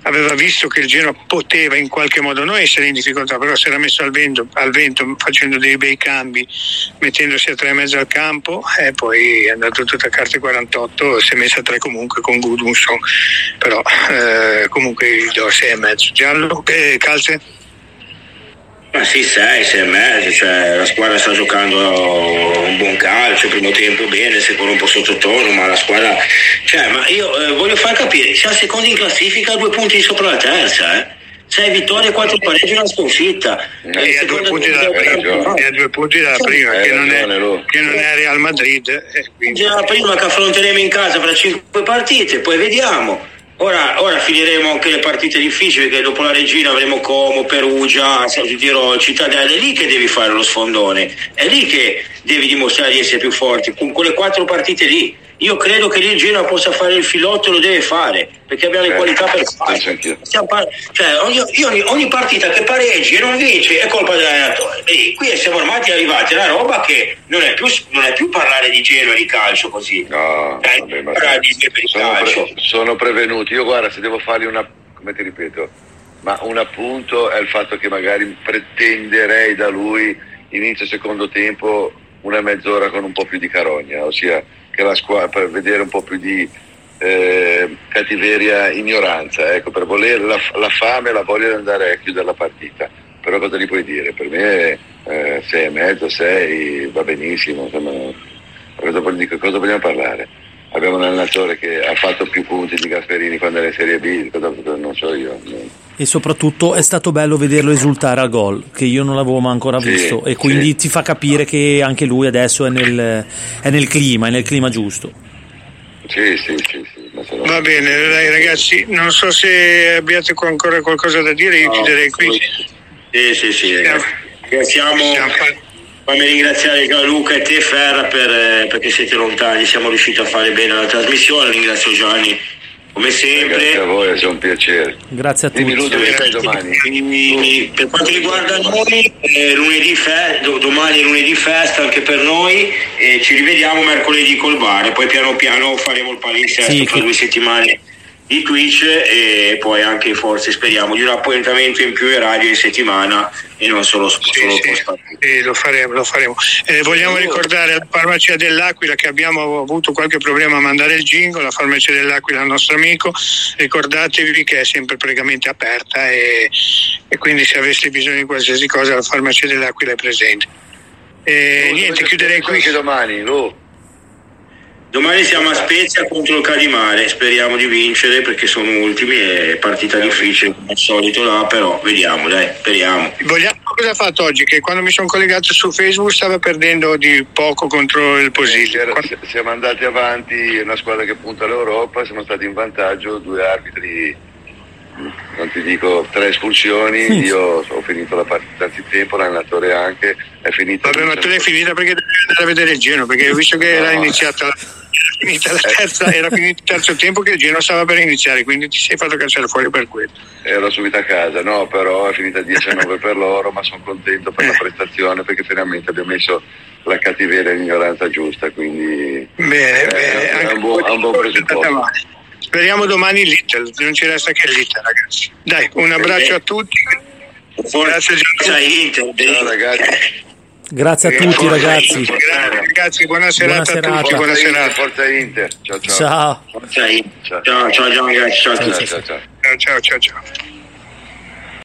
aveva visto che il Genoa poteva in qualche modo non essere in difficoltà, però si era messo al vento, al vento facendo dei bei cambi, mettendosi a tre e mezzo al campo, e poi è andato tutto a carte quarantotto, si è messa a tre comunque con Gudmundsson, però eh, comunque gli do sei e mezzo. Giallo, eh, calze? Ma sì, sei, sei e mezzo, cioè la squadra sta giocando un buon calcio, primo tempo bene, secondo un po' sottotono, ma la squadra. Cioè, ma io eh, voglio far capire, siamo secondi in classifica, due punti sopra la terza, eh. Sei vittorie, quattro pareggi e una sconfitta. Eh, e, a due punti dalla prima, e a due punti dalla prima, eh, che, non è, che non è Real Madrid. Eh, quindi... Già la prima che affronteremo in casa per cinque partite, poi vediamo. Ora, ora finiremo anche le partite difficili, perché dopo la Regina avremo Como, Perugia, San Tiro, Cittadella. È lì che devi fare lo sfondone, è lì che devi dimostrare di essere più forti, con quelle quattro partite lì. Io credo che lì il Genoa possa fare il filotto, lo deve fare, perché abbiamo le qualità per farlo. Cioè, ogni, ogni, ogni partita che pareggi e non vince è colpa dell'allenatore. E qui siamo ormai arrivati alla roba che non è più, non è più parlare di Genoa di calcio così. No, cioè, vabbè, ma parlare di sono, calcio. Pre, sono prevenuti. Io guarda, se devo fargli una, come ti ripeto, ma un appunto è il fatto che magari pretenderei da lui inizio secondo tempo una mezz'ora con un po' più di carogna, ossia che la squadra, per vedere un po' più di eh, cattiveria, ignoranza, ecco, per voler la, la fame, la voglia di andare a chiudere la partita. Però cosa gli puoi dire? Per me eh, sei e mezzo, sei va benissimo, insomma, cosa, di cosa vogliamo parlare? Abbiamo un allenatore che ha fatto più punti di Gasperini quando era in Serie B, cosa, non so io. No. E soprattutto è stato bello vederlo esultare al gol, che io non l'avevo mai ancora sì, visto, e quindi sì. Ti fa capire che anche lui adesso è nel, è nel clima, è nel clima giusto. Sì, sì, sì, sì. Sono... Va bene, dai ragazzi, non so se abbiate ancora qualcosa da dire, io no, chiuderei qui. Sì, sì, sì, ragazzi. Siamo... Siamo... Fammi ringraziare Luca e te Ferra per, eh, perché siete lontani, siamo riusciti a fare bene la trasmissione, ringrazio Gianni come sempre. Grazie a voi, è un piacere. Grazie a tutti. Grazie. Domani. Quindi, per quanto riguarda noi, eh, lunedì fe- domani è lunedì festa anche per noi, eh, ci rivediamo mercoledì col bar e poi piano piano faremo il palinsesto sì, fra che... due settimane di Twitch e poi anche forse speriamo di un appuntamento in più in radio in settimana e non solo sp- sì, solo sì, sì, lo faremo, lo faremo. Eh, vogliamo ricordare la farmacia dell'Aquila, che abbiamo avuto qualche problema a mandare il jingle. La farmacia dell'Aquila è il nostro amico, ricordatevi che è sempre praticamente aperta e, e quindi se aveste bisogno di qualsiasi cosa la farmacia dell'Aquila è presente. E no, niente, chiuderei qui domani lo. Domani siamo a Spezia contro il Calimare, speriamo di vincere perché sono ultimi, è partita difficile come al solito là, però vediamo, dai, speriamo. Vogliamo cosa ha fatto oggi? Che quando mi sono collegato su Facebook stava perdendo di poco contro il Posilio. Quando... Siamo andati avanti, è una squadra che punta all'Europa, siamo stati in vantaggio, due arbitri, non ti dico, tre espulsioni, sì. Io ho finito la partita anzitempo, l'allenatore anche, è finita. Vabbè, ma tu l'hai finita perché devi andare a vedere il Genoa, perché ho visto che no. era iniziata la... Era finita la terza, era finito il terzo tempo che il Genoa stava per iniziare, quindi ti sei fatto cacciare fuori per quello. Ero subito a casa, no, però è finita dieci a nove per loro, ma sono contento per la prestazione perché finalmente abbiamo messo la cattiveria e l'ignoranza giusta, quindi bene, eh, bene. È un buon, un buon presupposto. Speriamo domani Little, non ci resta che Little, ragazzi. Dai, un abbraccio a tutti. Grazie ciao, ragazzi. Grazie a tutti forza ragazzi. Inter, grazie, ragazzi, buona serata, buona serata a tutti, buona serata. Forza Inter. Ciao ciao. Ciao. Forza Inter. Ciao ciao ciao ragazzi, ciao ciao ciao. Ciao ciao ciao. Ciao.